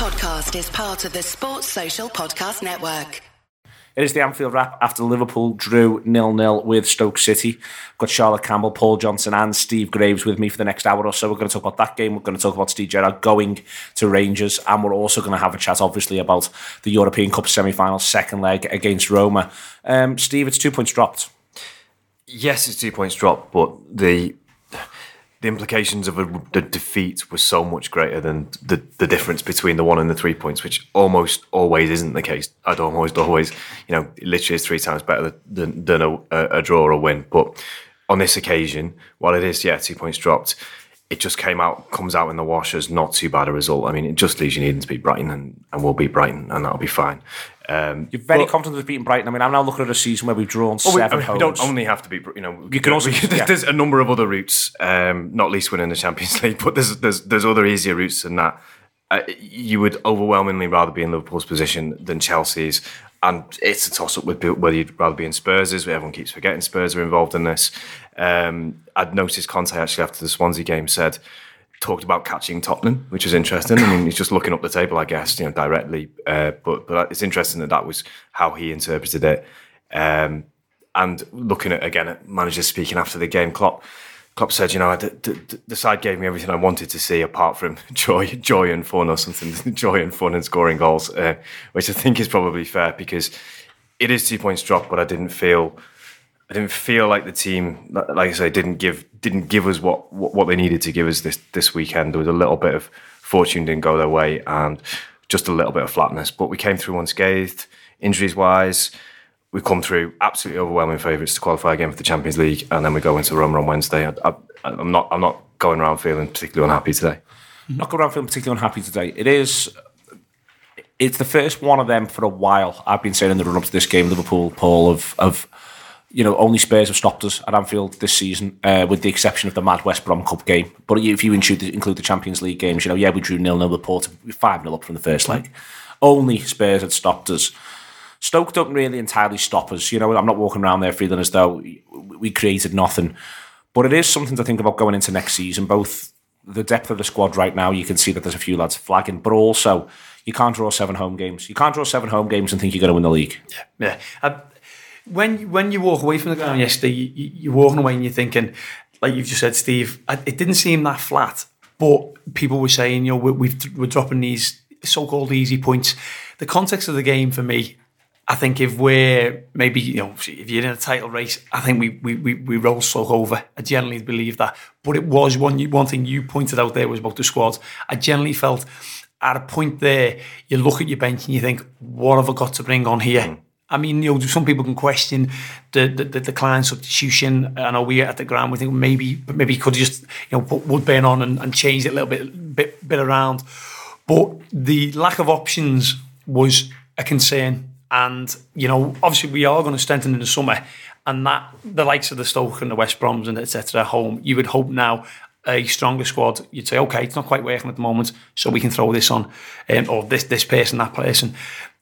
podcast is part of the Sports Social Podcast Network. It is the Anfield wrap after Liverpool drew 0-0 with Stoke City. I've got Charlotte Campbell, Paul Johnson and Steve Graves with me for the next hour or so. We're going to talk about that game. We're going to talk about Steve Gerrard going to Rangers. And we're also going to have a chat, obviously, about the European Cup semi-final second leg against Roma. Steve, it's 2 points dropped. Yes, it's 2 points dropped, but the implications of the defeat was so much greater than the difference between the 1 and the 3 points, which almost always isn't the case. I'd always, you know, it literally is three times better than a draw or a win. But on this occasion, while it is, 2 points dropped, it just comes out in the wash as not too bad a result. I mean, it just leaves you needing to beat Brighton, and we'll beat Brighton, and that'll be fine. You're very confident of beating Brighton. I mean, I'm now looking at a season where we've drawn seven homes. We don't only have to beat, you know, you can also. There's a number of other routes, not least winning the Champions League, but there's other easier routes than that. You would overwhelmingly rather be in Liverpool's position than Chelsea's, and it's a toss up with whether you'd rather be in Spurs's. Everyone keeps forgetting Spurs are involved in this. I'd noticed Conte actually after the Swansea game talked about catching Tottenham, which is interesting. I mean, he's just looking up the table, I guess, you know, directly. But it's interesting that was how he interpreted it. And looking at managers speaking after the game, Klopp said, you know, the side gave me everything I wanted to see, apart from joy and fun or something, joy and fun and scoring goals, which I think is probably fair because it is 2 points dropped, but I didn't feel like the team, like I say, didn't give us what they needed to give us this weekend. There was a little bit of fortune didn't go their way and just a little bit of flatness. But we came through unscathed, injuries-wise. We come through absolutely overwhelming favourites to qualify again for the Champions League, and then we go into Roma on Wednesday. I'm not going around feeling particularly unhappy today. Not going around feeling particularly unhappy today. It's the first one of them for a while. I've been saying in the run-up to this game, Liverpool, Paul, you know, only Spurs have stopped us at Anfield this season, with the exception of the mad West Brom Cup game. But if you include the Champions League games, you know, we drew 0-0 with Porto, 5-0 up from the first leg. Only Spurs had stopped us. Stoke don't really entirely stop us. You know, I'm not walking around there feeling as though we created nothing. But it is something to think about going into next season. Both the depth of the squad right now, you can see that there's a few lads flagging, but also you can't draw seven home games. You can't draw seven home games and think you're going to win the league. Yeah. When you walk away from the ground yesterday, you're walking away and you're thinking, like you've just said, Steve, it didn't seem that flat, but people were saying, you know, we're dropping these so-called easy points. The context of the game for me, I think if we're maybe, you know, if you're in a title race, I think we roll Stoke over. I generally believe that. But it was one thing you pointed out there was about the squad. I generally felt at a point there, you look at your bench and you think, what have I got to bring on here? Mm. I mean, you know, some people can question the Clyne substitution. I know we at the ground, we think maybe he could just, you know, put Woodburn on and change it a little bit around. But the lack of options was a concern. And, you know, obviously we are going to strengthen in the summer, and that the likes of the Stoke and the West Broms and et cetera home, you would hope now a stronger squad, you'd say, okay, it's not quite working at the moment, so we can throw this on, or this person, that person.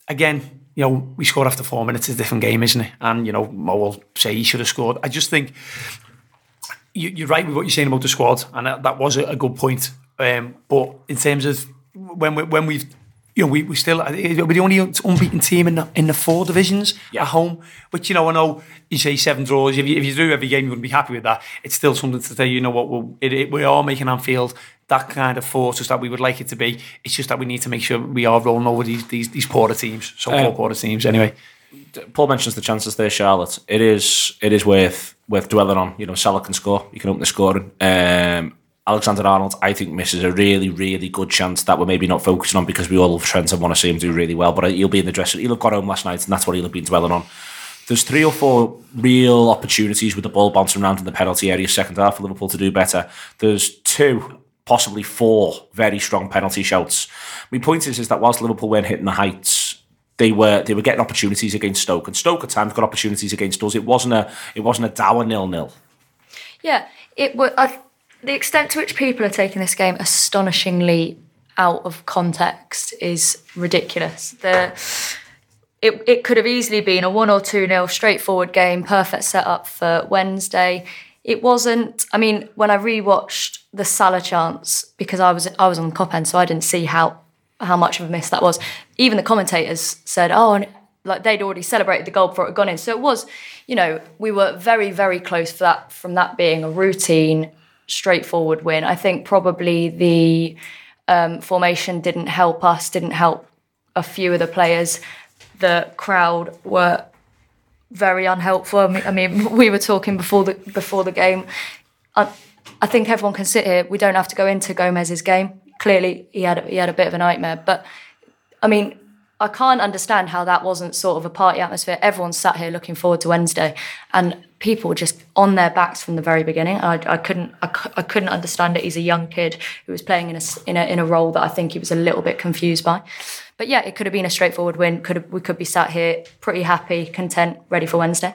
Again, you know, we scored after 4 minutes. It's a different game, isn't it? And, you know, Mo will say he should have scored. I just think you're right with what you're saying about the squad, and that was a good point. But in terms of when we've, you know, we're still, we're the only unbeaten team in the four divisions at home, which, you know, I know you say seven draws. If you do every game, you wouldn't be happy with that. It's still something to tell you, you know what, we are making Anfield that kind of force that we would like it to be. It's just that we need to make sure we are rolling over these poorer teams, so-called poorer teams anyway. Paul mentions the chances there, Charlotte. It is worth dwelling on. You know, Salah can score. You can open the scoring. Alexander-Arnold, I think, misses a really, really good chance that we're maybe not focusing on because we all love Trent and want to see him do really well, but he'll be in the dressing. He'll have got home last night and that's what he'll have been dwelling on. There's three or four real opportunities with the ball bouncing around in the penalty area second half for Liverpool to do better. There's two, possibly four very strong penalty shouts. My point is that whilst Liverpool weren't hitting the heights, they were getting opportunities against Stoke, and Stoke at times got opportunities against us. It wasn't a dour 0-0. Yeah, it was. The extent to which people are taking this game astonishingly out of context is ridiculous. It could have easily been a 1 or 2-0 straightforward game, perfect setup for Wednesday. It wasn't. I mean, when I rewatched the Salah chance, because I was on the cop end, so I didn't see how how much of a miss that was. Even the commentators said, oh, and like they'd already celebrated the goal before it had gone in. So it was, you know, we were very, very close for that, from that being a routine, straightforward win. I think probably the formation didn't help us, didn't help a few of the players. The crowd were very unhelpful. I mean, we were talking before the game. I think everyone can sit here. We don't have to go into Gomez's game. Clearly, he had a bit of a nightmare. But, I mean, I can't understand how that wasn't sort of a party atmosphere. Everyone sat here looking forward to Wednesday, and people were just on their backs from the very beginning. I couldn't understand it. He's a young kid who was playing in a role that I think he was a little bit confused by. But yeah, it could have been a straightforward win. We could be sat here pretty happy, content, ready for Wednesday.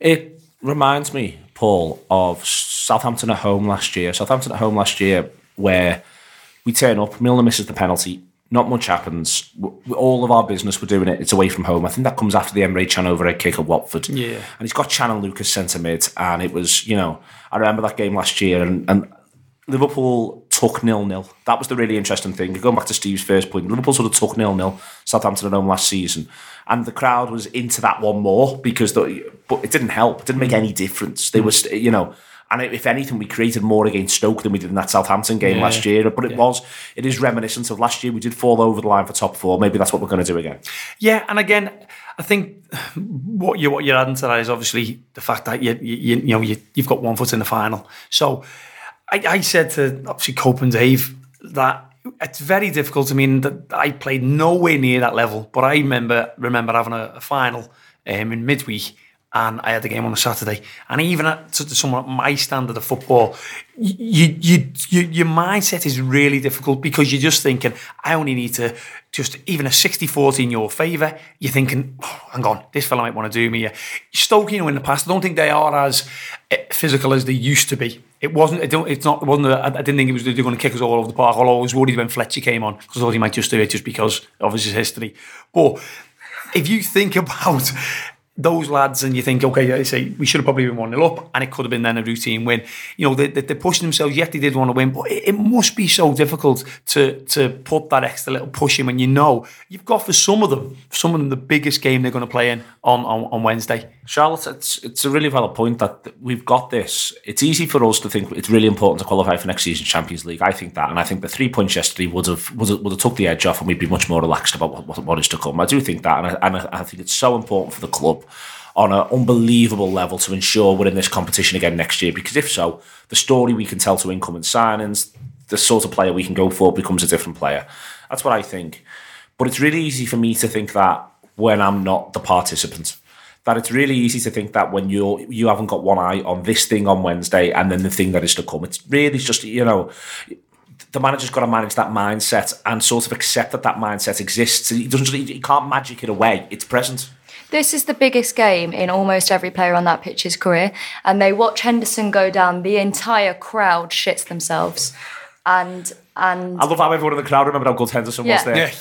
It reminds me, Paul, of Southampton at home last year. Where we turn up, Milner misses the penalty. Not much happens. All of our business, we're doing it. It's away from home. I think that comes after the Emre Can overhead kick at Watford. Yeah. And he's got Can and Lucas centre mid. And it was, you know, I remember that game last year and Liverpool took 0-0. That was the really interesting thing. Going back to Steve's first point, Liverpool sort of took 0-0 Southampton at home last season. And the crowd was into that one more but it didn't help. It didn't make any difference. They were, you know... And if anything, we created more against Stoke than we did in that Southampton game last year. But it is reminiscent of last year. We did fall over the line for top four. Maybe that's what we're going to do again. Yeah, and again, I think what you're adding to that is obviously the fact that you've got one foot in the final. So I said to obviously Cope and Dave that it's very difficult. I mean, that I played nowhere near that level, but I remember having a final in midweek. And I had the game on a Saturday. And even to someone at my standard of football, your mindset is really difficult because you're just thinking, I only need to just, even a 60-40 in your favour, you're thinking, oh, hang on, this fella might want to do me. Stoke, you know, in the past, I don't think they are as physical as they used to be. I didn't think it was, they were going to kick us all over the park, although I was worried when Fletcher came on, because I thought he might just do it just because of his history. But if you think about... those lads, and you think, okay, they say we should have probably been 1-0 up, and it could have been then a routine win. You know, they're pushing themselves. Yet they did want to win, but it must be so difficult to put that extra little push in when you know you've got, for some of them the biggest game they're going to play in on Wednesday. Charlotte, it's a really valid point that we've got this. It's easy for us to think it's really important to qualify for next season's Champions League. I think that, and I think the 3 points yesterday would have took the edge off, and we'd be much more relaxed about what is to come. I do think that, and I think it's so important for the club on an unbelievable level to ensure we're in this competition again next year, because if so, the story we can tell to incoming signings, the sort of player we can go for becomes a different player. That's what I think. But it's really easy for me to think that when I'm not the participant, that it's really easy to think that when you haven't got one eye on this thing on Wednesday and then the thing that is to come. It's really just, you know... the manager's got to manage that mindset and sort of accept that mindset exists. He can't magic it away. It's present. This is the biggest game in almost every player on that pitch's career, and they watch Henderson go down. The entire crowd shits themselves, and I love how everyone in the crowd remembered how good Henderson was there.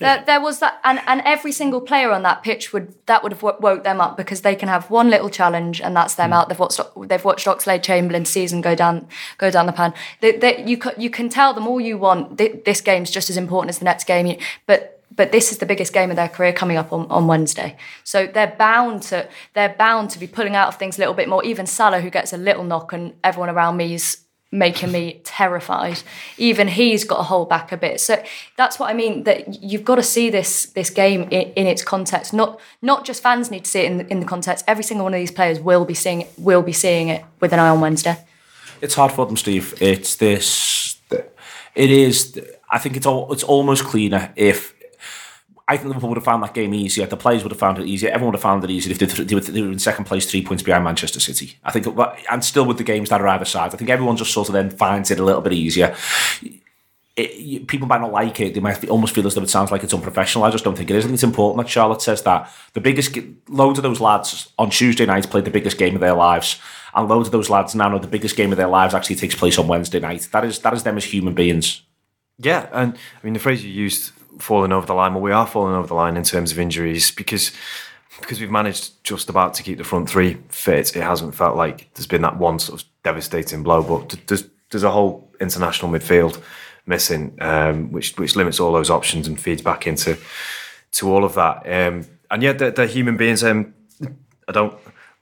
Yeah. There was that, and every single player on that pitch would have woke them up, because they can have one little challenge and that's them out. They've watched Oxlade-Chamberlain's season go down the pan. You can tell them all you want. This game's just as important as the next game, but this is the biggest game of their career coming up on Wednesday. So they're bound to be pulling out of things a little bit more. Even Salah, who gets a little knock, and everyone around me's making me terrified. Even he's got to hold back a bit. So that's what I mean, that you've got to see this game in its context. Not just fans need to see it in the context. Every single one of these players will be seeing it with an eye on Wednesday. It's hard for them, Steve. I think it's almost cleaner if... I think Liverpool would have found that game easier. The players would have found it easier. Everyone would have found it easier if they were in second place, 3 points behind Manchester City. I think, and still with the games that are either side, I think everyone just sort of then finds it a little bit easier. People might not like it. They might almost feel as though it sounds like it's unprofessional. I just don't think it is. I think it's important that Charlotte says that. Loads of those lads on Tuesday night played the biggest game of their lives. And loads of those lads now know the biggest game of their lives actually takes place on Wednesday night. That is them as human beings. Yeah, and I mean, the phrase you used... falling over the line. Well, we are falling over the line in terms of injuries because we've managed just about to keep the front three fit. It hasn't felt like there's been that one sort of devastating blow, but there's a whole international midfield missing, which limits all those options and feeds back into all of that. And yeah, they're human beings. I don't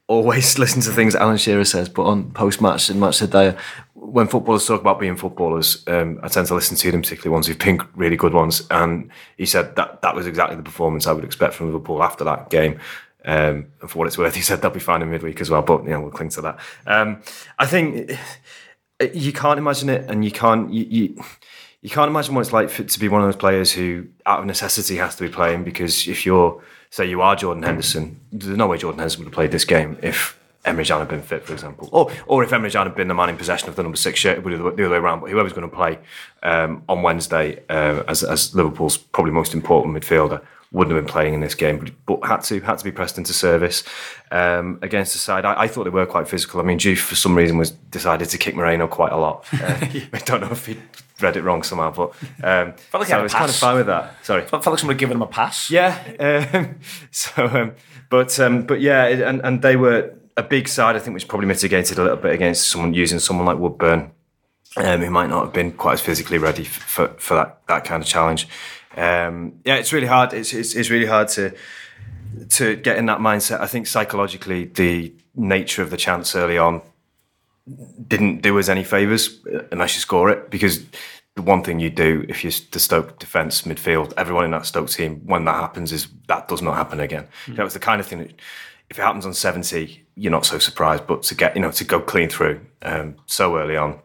always listen to things Alan Shearer says, but on post-match and Match of the Day, when footballers talk about being footballers, I tend to listen to them, particularly ones who've been really good ones. And he said that that was exactly the performance I would expect from Liverpool after that game. And for what it's worth, he said they'll be fine in midweek as well, but you know, we'll cling to that. I think you can't imagine it, and you can't imagine what it's like to be one of those players who, out of necessity, has to be playing, because if you're, say you are Jordan Henderson, there's no way Jordan Henderson would have played this game if Emre Can had been fit, for example, or if Emre Can had been the man in possession of the number 6 shirt, it would have the other way around. But whoever's going to play on Wednesday as Liverpool's probably most important midfielder wouldn't have been playing in this game, but had to be pressed into service against the side. I thought they were quite physical. I mean, Juve for some reason decided to kick Moreno quite a lot. I don't know if he read it wrong somehow, but felt like so I was kind of fine with that. Sorry, felt like someone had given him a pass. Yeah. But yeah, and they were a big side, I think, which probably mitigated a little bit against someone like Woodburn, who might not have been quite as physically ready for that kind of challenge. Yeah, it's really hard. It's really hard to get in that mindset. I think psychologically, the nature of the chance early on didn't do us any favours unless you score it, because the one thing you do if you're the Stoke defence, midfield, everyone in that Stoke team, when that happens, is that does not happen again. Mm. That was the kind of thing that, if it happens on 70, you're not so surprised. But to get to go clean through so early on,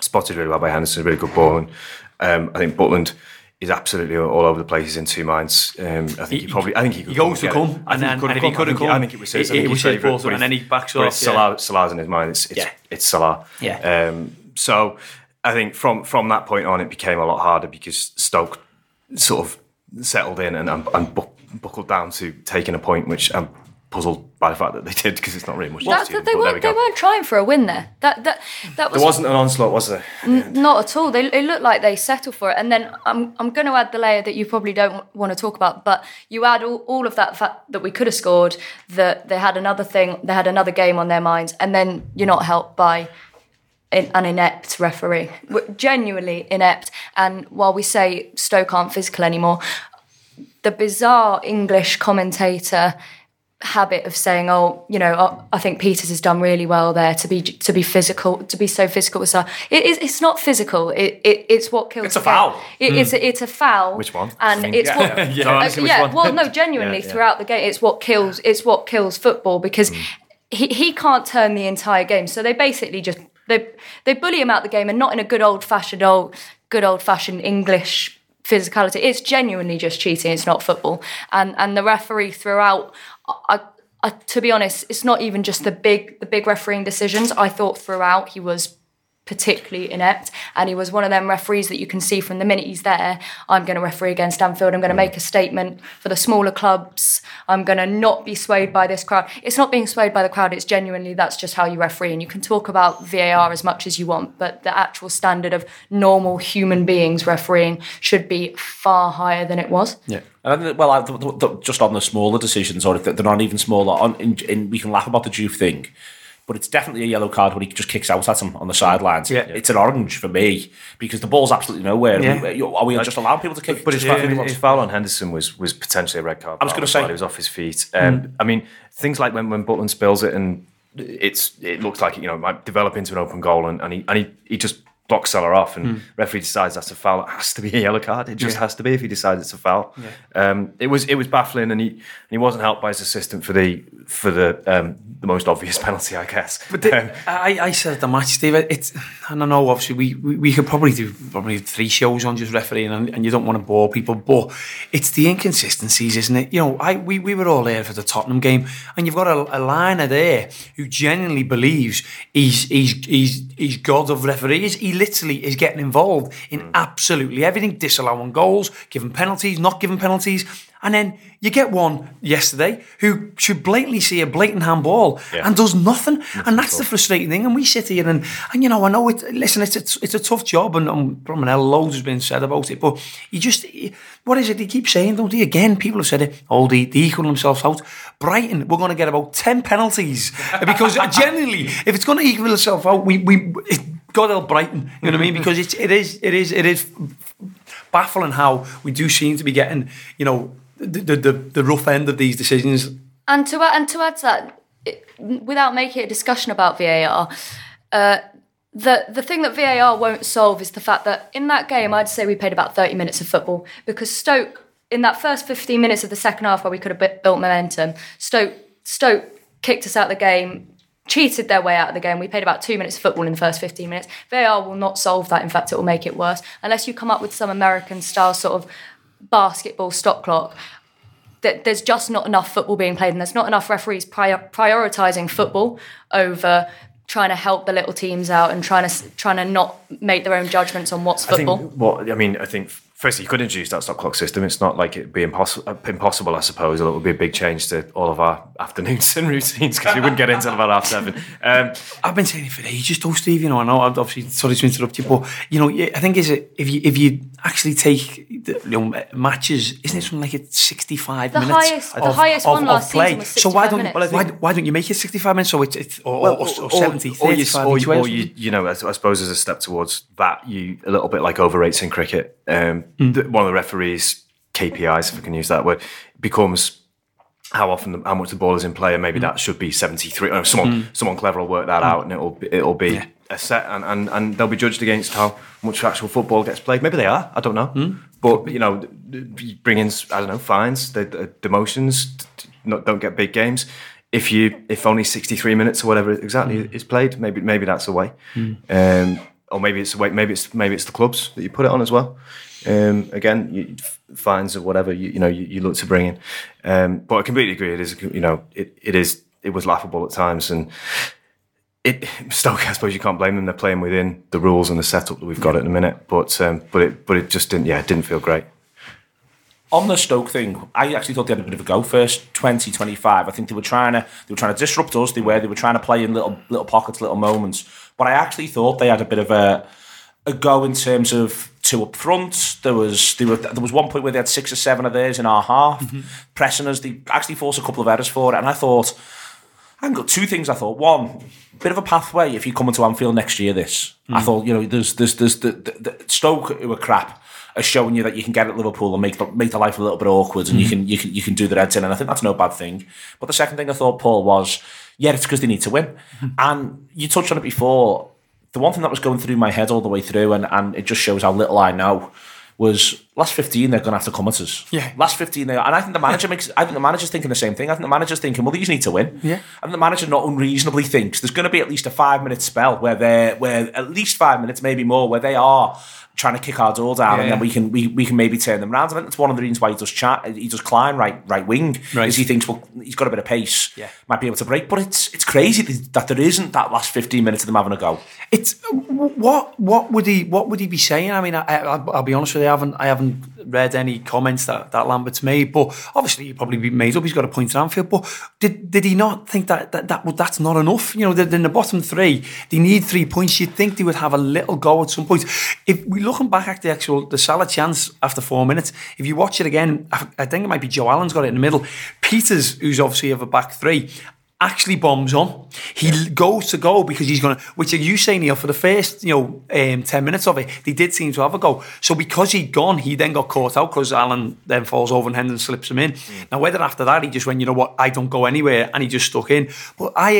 spotted really well by Henderson, really good ball, and I think Butland is absolutely all over the place. He's in two minds. I think he could come. I think it was his. It was his ball, and then he backs off. Salah's in his mind. It's Salah. Yeah. So I think from that point on, it became a lot harder because Stoke sort of settled in and buckled down to taking a point, which I'm puzzled by the fact that they did, because it's not really much. They weren't trying for a win there. That was, there wasn't an onslaught, was there? Not at all. It looked like they settled for it. And then I'm going to add the layer that you probably don't want to talk about, but you add all of that fact that we could have scored, that they had another thing, they had another game on their minds, and then you're not helped by an inept referee. Genuinely inept. And while we say Stoke aren't physical anymore, the bizarre English commentator habit of saying, I think Peters has done really well there to be physical, to be so physical with Salah. It's not physical. It's what kills. It's a foul. It's a foul. Which one? And it's what. Well, no, genuinely throughout the game, it's what kills. It's what kills football, because he can't turn the entire game. So they basically just they bully him out the game, and not in a good old fashioned English physicality. It's genuinely just cheating. It's not football. And the referee throughout. I, to be honest, it's not even just the big refereeing decisions. I thought throughout he was particularly inept, and he was one of them referees that you can see from the minute he's there. I'm going to referee against Anfield. I'm going to make a statement for the smaller clubs. I'm going to not be swayed by this crowd. It's not being swayed by the crowd. It's genuinely that's just how you referee, and you can talk about VAR as much as you want, but the actual standard of normal human beings refereeing should be far higher than it was. Yeah. Just on the smaller decisions, or if they're not even smaller, we can laugh about the Juve thing, but it's definitely a yellow card when he just kicks out at him on the sidelines. Yeah. It's an orange for me, because the ball's absolutely nowhere. Yeah. Are we just allowing people to kick? But his foul on Henderson was potentially a red card. I was going to say he was off his feet. I mean, things like when Butland spills it and it looks like it might develop into an open goal, and he just blocks Salah off, and referee decides that's a foul. It has to be a yellow card. It just has to be if he decides it's a foul. Yeah. It was baffling, and he wasn't helped by his assistant for the the most obvious penalty, I guess. But I said at the match, Steve, and I know obviously we could probably do 3 shows on just refereeing, and you don't want to bore people, but it's the inconsistencies, isn't it? We were all there for the Tottenham game, and you've got a liner there who genuinely believes he's God of referees. He literally is getting involved in absolutely everything, disallowing goals, giving penalties, not giving penalties. And then you get one yesterday who should blatantly see a blatant handball and does nothing. And that's the frustrating thing. And we sit here and I know it. Listen, it's a tough job, and loads has been said about it. But you just, what is it they keep saying, don't they? Again, people have said it. Oh, they equal themselves out. Brighton, we're going to get about 10 penalties because generally, if it's going to equal itself out, God help Brighton, you know what I mean? Because it is baffling how we do seem to be getting, you know, the rough end of these decisions. And to add to that, without making a discussion about VAR, the thing that VAR won't solve is the fact that in that game, I'd say we played about 30 minutes of football, because Stoke, in that first 15 minutes of the second half where we could have built momentum, Stoke kicked us out of the game, cheated their way out of the game. We played about 2 minutes of football in the first 15 minutes. VAR will not solve that. In fact, it will make it worse. Unless you come up with some American-style sort of basketball stop clock, there's just not enough football being played, and there's not enough referees prioritising football over trying to help the little teams out and trying to not make their own judgments on what's football. I think firstly, you could introduce that stop clock system. It's not like it'd be impossible, I suppose, or it would be a big change to all of our afternoons and routines, because we wouldn't get into about 7:30. I've been saying it for ages, though, Steve. You know, I know. I'm obviously sorry to interrupt you, but you know, I think if you actually take the, you know, matches, isn't it something like it's 65 minutes? The highest one last season was 65 minutes. Why don't you make it 65 minutes? So it's 70, 35, or you know, I suppose as a step towards that, you a little bit like overrates in cricket. One of the referees' KPIs, if I can use that word, becomes how much the ball is in play, and maybe that should be 73. Or someone clever will work that out, and it'll be a set, and they'll be judged against how much actual football gets played. Maybe they are, I don't know. But you know, bring in, I don't know, fines, demotions, don't get big games. If only 63 minutes or whatever exactly is played, maybe that's a way. Or maybe it's maybe it's the clubs that you put it on as well. Again, fines or whatever you look to bring in. But I completely agree. It is, you know, it was laughable at times, and Stoke, I suppose you can't blame them. They're playing within the rules and the setup that we've got at the minute. But it just didn't. Yeah, it didn't feel great. On the Stoke thing, I actually thought they had a bit of a go first 20, 25. I think they were trying to disrupt us. They were trying to play in little pockets, little moments. But I actually thought they had a bit of a go in terms of two up front. There was one point where they had 6 or 7 of theirs in our half, pressing us. They actually forced a couple of errors for it, and I thought, I got two things. I thought, one, bit of a pathway if you come into Anfield next year. I thought, you know, there's the Stoke, who are crap, are showing you that you can get at Liverpool and make the life a little bit awkward, and you can do the heads in, and I think that's no bad thing. But the second thing I thought, Paul, was it's because they need to win, and you touched on it before. The one thing that was going through my head all the way through, and it just shows how little I know, was last 15 they're going to have to come at us. Yeah. Last 15 they are, and I think the manager I think the manager's thinking the same thing. I think the manager's thinking, well, these need to win. Yeah. And the manager not unreasonably thinks there's going to be at least a 5-minute spell where at least 5 minutes, maybe more, where they are trying to kick our door down, and then we can maybe turn them around. I think that's one of the reasons why he does Clyne right wing, is he thinks, well, he's got a bit of pace, might be able to break. But it's crazy that there isn't that last 15 minutes of them having a go. It's what would he be saying? I mean, I'll be honest with you, I haven't read any comments that Lambert's made, but obviously he probably be made up. He's got a point at Anfield, but did he not think that that's not enough? You know, they're in the bottom three. They need 3 points. You'd think they would have a little go at some point. If we looking back at the Salah chance after 4 minutes, if you watch it again, I think it might be Joe Allen's got it in the middle. Peters, who's obviously of a back three, actually bombs on. He goes to goal because he's going to, which are you saying, Neil, for the first 10 minutes of it, they did seem to have a goal. So because he'd gone, he then got caught out because Allen then falls over and Henderson slips him in. Now, whether after that he just went, you know what, I don't go anywhere, and he just stuck in. But I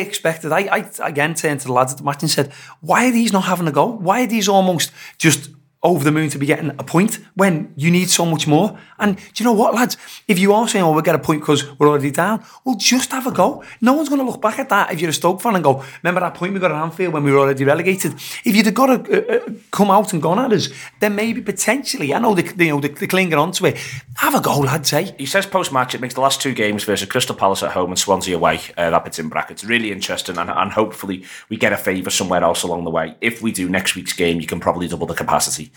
again turned to the lads at the match and said, why are these not having a goal? Why are these almost just over the moon to be getting a point when you need so much more? And do you know what, lads? If you are saying, oh, we'll get a point because we're already down, well, just have a go. No one's going to look back at that if you're a Stoke fan and go, remember that point we got at Anfield when we were already relegated? If you'd have got to come out and gone at us, then maybe potentially, I know they're clinging on to it, have a go, lads, eh? He says post-match, it makes the last two games versus Crystal Palace at home and Swansea away, that bit's in brackets. Really interesting, and hopefully we get a favour somewhere else along the way. If we do, next week's game, you can probably double the capacity.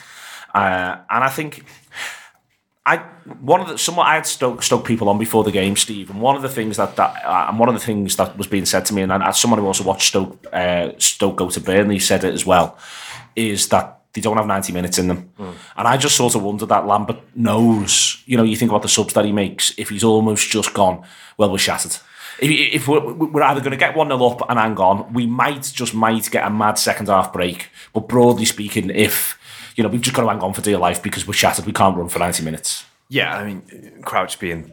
And I think I had Stoke people on before the game, Steve, and one of the things that was being said to me, and someone who also watched Stoke go to Burnley said it as well, is that they don't have 90 minutes in them. And I just sort of wonder that Lambert knows, you know, you think about the subs that he makes, if he's almost just gone, well, we're shattered. If we're either going to get 1-0 up and hang on, we might get a mad second half break. But broadly speaking, if you know, we've just got to hang on for dear life because we're shattered. We can't run for 90 minutes. Yeah, I mean, Crouch being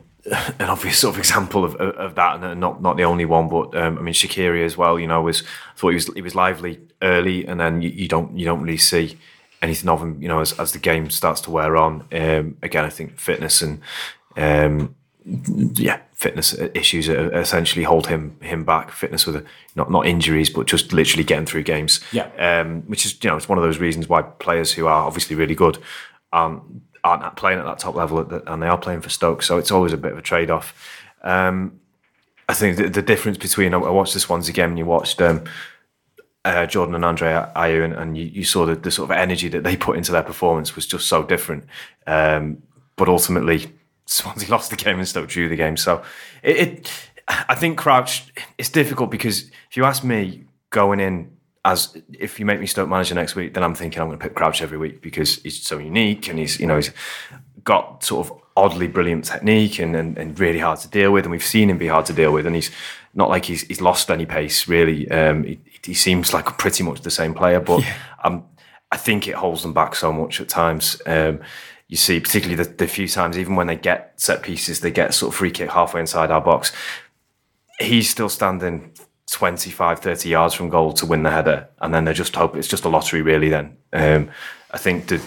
an obvious sort of example of that, and not the only one, but I mean, Shaqiri as well. You know, thought he was lively early, and then you don't really see anything of him. You know, as the game starts to wear on. Again, I think fitness and fitness issues essentially hold him back. Fitness with not injuries, but just literally getting through games. Yeah, which is, you know, it's one of those reasons why players who are obviously really good aren't playing at that top level, and they are playing for Stoke, so it's always a bit of a trade-off. I think the difference between, I watched the Swansea game and you watched Jordan and Andre Ayew, and you saw the sort of energy that they put into their performance was just so different. But ultimately, Swansea lost the game and Stoke drew the game. So I think Crouch, it's difficult because if you ask me going in, as if you make me Stoke manager next week, then I'm thinking I'm going to pick Crouch every week because he's so unique and he's got sort of oddly brilliant technique and really hard to deal with, and we've seen him be hard to deal with, and he's not like he's lost any pace really. He seems like pretty much the same player, but yeah. I think it holds them back so much at times. You see, particularly the few times, even when they get set pieces, they get sort of free kick halfway inside our box. He's still standing 25, 30 yards from goal to win the header, and then they just hope it's just a lottery, really. Then I think that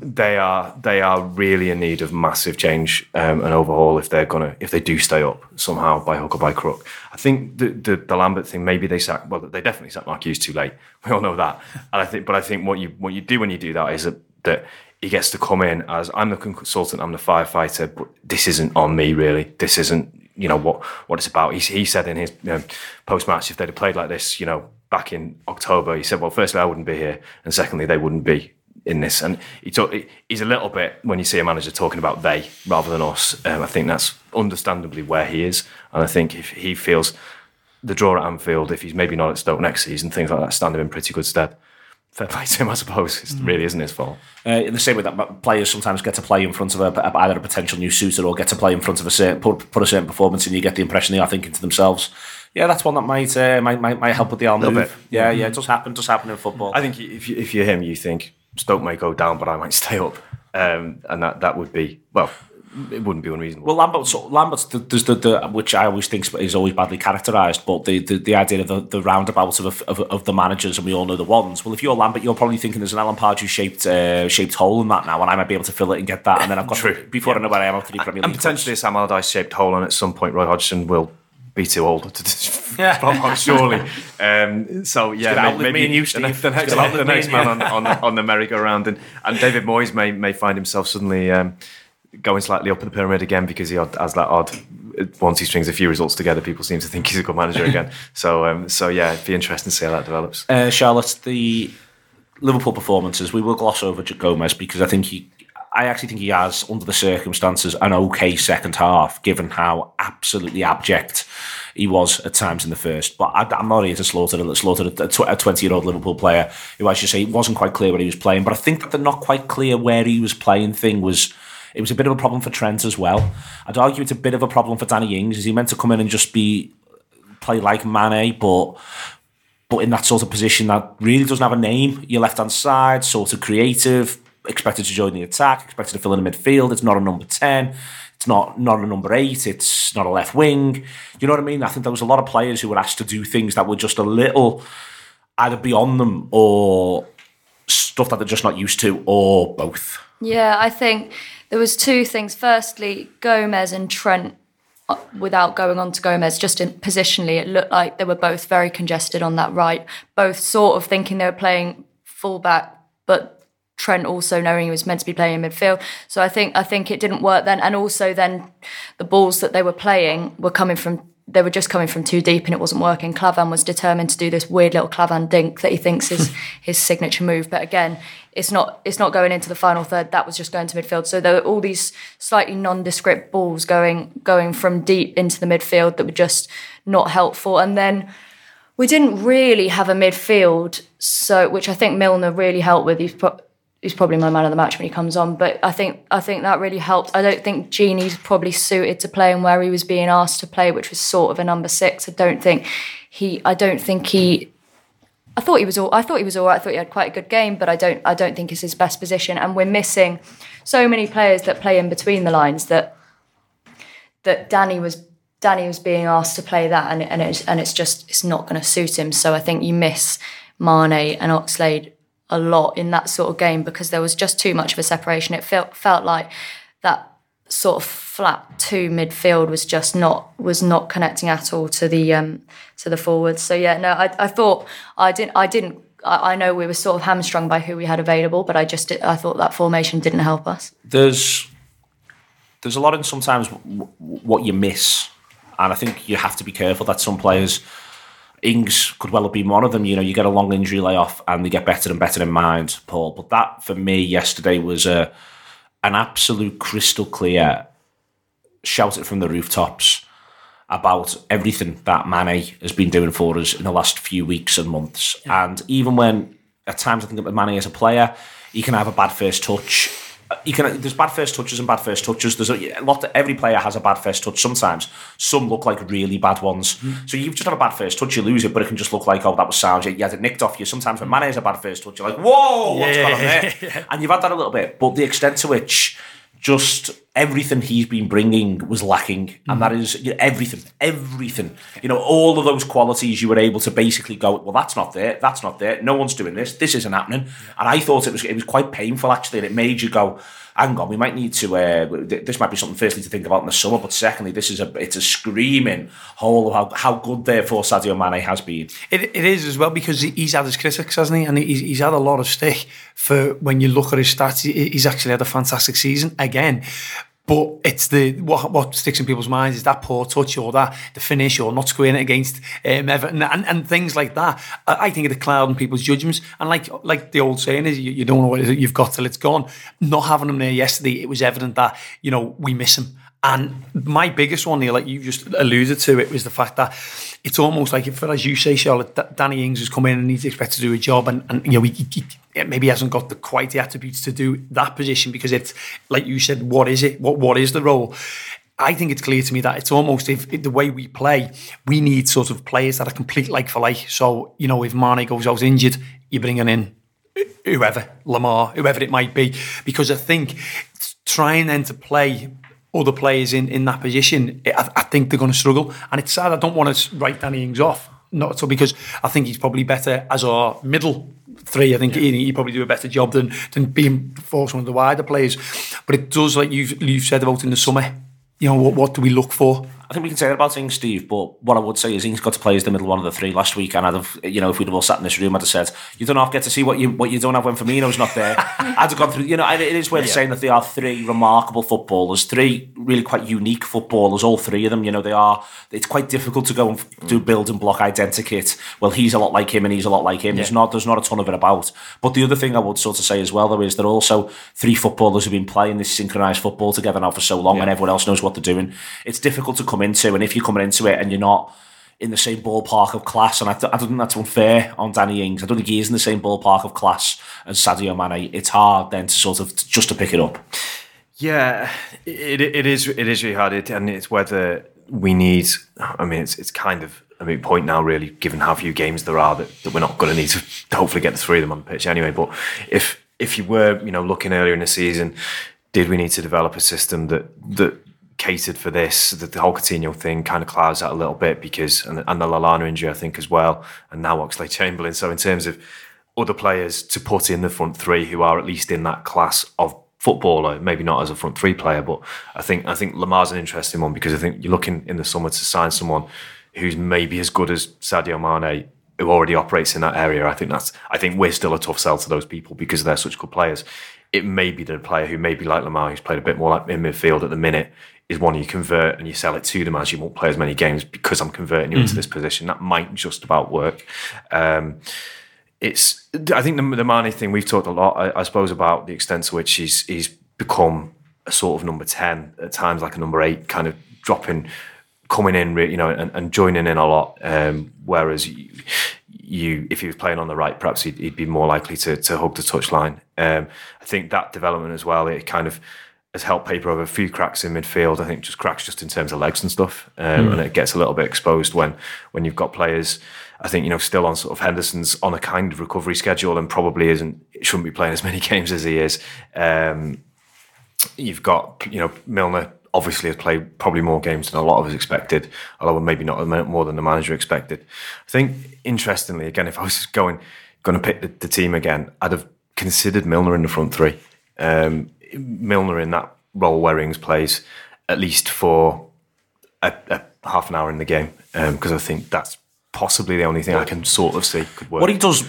they are really in need of massive change and overhaul if they do stay up somehow by hook or by crook. I think the Lambert thing, maybe they definitely sacked Mark Hughes too late. We all know that, and I think what you do when you do that is that he gets to come in as, I'm the consultant, I'm the firefighter, but this isn't on me really. This isn't. You know what it's about. He said in his post-match, if they'd have played like this, you know, back in October, he said, well, firstly, I wouldn't be here, and secondly, they wouldn't be in this. And he's a little bit, when you see a manager talking about they rather than us, I think that's understandably where he is. And I think if he feels the draw at Anfield, if he's maybe not at Stoke next season, things like that stand him in pretty good stead. Fair play to him, I suppose. It really isn't his fault. The same with that, players sometimes get to play in front of either a potential new suitor or get to play in front of put a certain performance, and you get the impression they are thinking to themselves, yeah, that's one that might help with the arm move. Bit. Yeah, yeah, it does happen in football. I think if you're him, you think, Stoke may go down, but I might stay up. And that would be, well, it wouldn't be unreasonable. Well, Lambert's which I always think is always badly characterised, but the idea of the roundabouts of the managers, and we all know the ones. Well, if you're Lambert, you're probably thinking there's an Alan Pardew shaped hole in that now, and I might be able to fill it and get that, and then I've got I know where I am, after the Premier League. And potentially a Sam Allardyce shaped hole, and at some point Roy Hodgson will be too old to surely. So yeah, maybe you, Steve, the next man on the merry-go-round, and David Moyes may find himself suddenly going slightly up in the pyramid again, because he has that odd, once he strings a few results together, people seem to think he's a good manager again. So yeah, it'd be interesting to see how that develops. Charlotte, the Liverpool performances, we will gloss over Gomez because I actually think he has, under the circumstances, an okay second half, given how absolutely abject he was at times in the first. But I'm not here to slaughter a 20-year-old Liverpool player who, as you say, wasn't quite clear where he was playing. But I think that the not quite clear where he was playing thing was... It was a bit of a problem for Trent as well. I'd argue it's a bit of a problem for Danny Ings. Is he meant to come in and just play like Mane, but in that sort of position that really doesn't have a name? Your left-hand side, sort of creative, expected to join the attack, expected to fill in the midfield. It's not a number 10. It's not a number 8. It's not a left wing. You know what I mean? I think there was a lot of players who were asked to do things that were just a little either beyond them or stuff that they're just not used to, or both. Yeah, I think... There was two things. Firstly, Gomez and Trent, without going on to Gomez, just in positionally, it looked like they were both very congested on that right, both sort of thinking they were playing fullback, but Trent also knowing he was meant to be playing in midfield. So I think it didn't work then. And also then the balls that they were playing were just coming from too deep, and it wasn't working. Klavan was determined to do this weird little Klavan dink that he thinks is his signature move. But again, it's not going into the final third. That was just going to midfield. So there were all these slightly nondescript balls going from deep into the midfield that were just not helpful. And then we didn't really have a midfield, so which I think Milner really helped with. He's who's probably my man of the match when he comes on. But I think that really helped. I don't think Gini's probably suited to playing where he was being asked to play, which was sort of a number six. I thought he was all right. I thought he had quite a good game, but I don't think it's his best position. And we're missing so many players that play in between the lines that Danny was being asked to play that, and it's not going to suit him. So I think you miss Mane and Oxlade a lot in that sort of game because there was just too much of a separation. It felt like that sort of flat two midfield was just not connecting at all to the forwards. So yeah, no, I thought I didn't. I know we were sort of hamstrung by who we had available, but I thought that formation didn't help us. There's a lot in sometimes what you miss, and I think you have to be careful that some players. Ings could well have been one of them. You know, you get a long injury layoff and they get better and better in mind, Paul. But that, for me, yesterday was an absolute crystal clear shout it from the rooftops about everything that Mane has been doing for us in the last few weeks and months. Yeah. And even when, at times, I think of Mane as a player, he can have a bad first touch. There's bad first touches and bad first touches. There's a lot that every player has a bad first touch sometimes. Some look like really bad ones. Mm. So you've just had a bad first touch, you lose it, but it can just look like, oh, that was sound. You had it nicked off you. Sometimes when Mane has a bad first touch, you're like, whoa, what's going on there? Yeah. And you've had that a little bit. But the extent to which just everything he's been bringing was lacking. Mm. And that is everything. You know, all of those qualities you were able to basically go, well, that's not there, no one's doing this isn't happening. Yeah. And I thought it was quite painful, actually, and it made you go, hang on, we might need to, this might be something, firstly, to think about in the summer, but secondly, it's a screaming whole of how good, therefore, Sadio Mane has been. It is as well, because he's had his critics, hasn't he? And he's had a lot of stick for when you look at his stats. He's actually had a fantastic season again. But it's what sticks in people's minds is that poor touch or that the finish or not squaring it against Everton and things like that. I think it's clouding people's judgments. And like the old saying is, you don't know what you've got till it's gone. Not having him there yesterday, it was evident that, you know, we miss him. And my biggest one, like you just alluded to, it was the fact that it's almost like, as you say, Charlotte, Danny Ings has come in and he's expected to do a job, and you know he maybe hasn't got quite the attributes to do that position because it's like you said, what is it? What is the role? I think it's clear to me that it's almost if the way we play, we need sort of players that are complete like for like. So you know, if Mane goes out injured, you're bringing in whoever, Lamar, whoever it might be, because I think trying then to play other players in that position, I think they're going to struggle. And it's sad, I don't want to write Danny Ings off, not at all, because I think he's probably better as our middle three. I think he probably do a better job than being forced one of the wider players. But it does, like you've said about in the summer, you know, what do we look for? I think we can say that about Ings, Steve, but what I would say is Ings got to play as the middle one of the three last week, and I'd have, you know, if we'd have all sat in this room, I'd have said, you don't get to see what you don't have when Firmino's not there. I'd have gone through, you know, it is worth saying that they are three remarkable footballers, three really quite unique footballers, all three of them, you know, it's quite difficult to go and do build and block identikit. Well, he's a lot like him and he's a lot like him. Yeah. There's not a ton of it about. But the other thing I would sort of say as well, though, is they're also three footballers who've been playing this synchronised football together now for so long and everyone else knows what they're doing. It's difficult to come into, and if you're coming into it and you're not in the same ballpark of class, and I don't think that's unfair on Danny Ings. I don't think he is in the same ballpark of class as Sadio Mane. It's hard then to sort of just to pick it up. Yeah, it is really hard, and it's whether we need. I mean, it's kind of a moot point now, really, given how few games there are that we're not going to need to hopefully get the three of them on the pitch anyway. But if you were, you know, looking earlier in the season, did we need to develop a system that catered for this? The whole Coutinho thing kind of clouds that a little bit because, and the Lallana injury, I think, as well, and now Oxlade-Chamberlain. So in terms of other players to put in the front three who are at least in that class of footballer, maybe not as a front three player, but I think Lamar's an interesting one because I think you're looking in the summer to sign someone who's maybe as good as Sadio Mane, who already operates in that area. I think we're still a tough sell to those people because they're such good players. It may be the player who may be like Lamar, who's played a bit more like in midfield at the minute, is one you convert and you sell it to them as you won't play as many games because I'm converting you into this position. That might just about work. I think the Mane thing, we've talked a lot, I suppose, about the extent to which he's become a sort of number 10, at times like a number 8, kind of dropping, coming in, you know, and joining in a lot. Whereas if he was playing on the right, perhaps he'd be more likely to hug the touchline. I think that development as well, it kind of has helped paper over a few cracks in midfield. I think just cracks just in terms of legs and stuff. And it gets a little bit exposed when you've got players, I think, you know, still on sort of Henderson's on a kind of recovery schedule and probably shouldn't be playing as many games as he is. You've got, you know, Milner obviously has played probably more games than a lot of us expected, although maybe not more than the manager expected. I think, interestingly, again, if I was going to pick the team again, I'd have considered Milner in the front three. Milner in that role where Ings plays, at least for a half an hour in the game, because I think that's possibly the only thing I can sort of see could work. What he does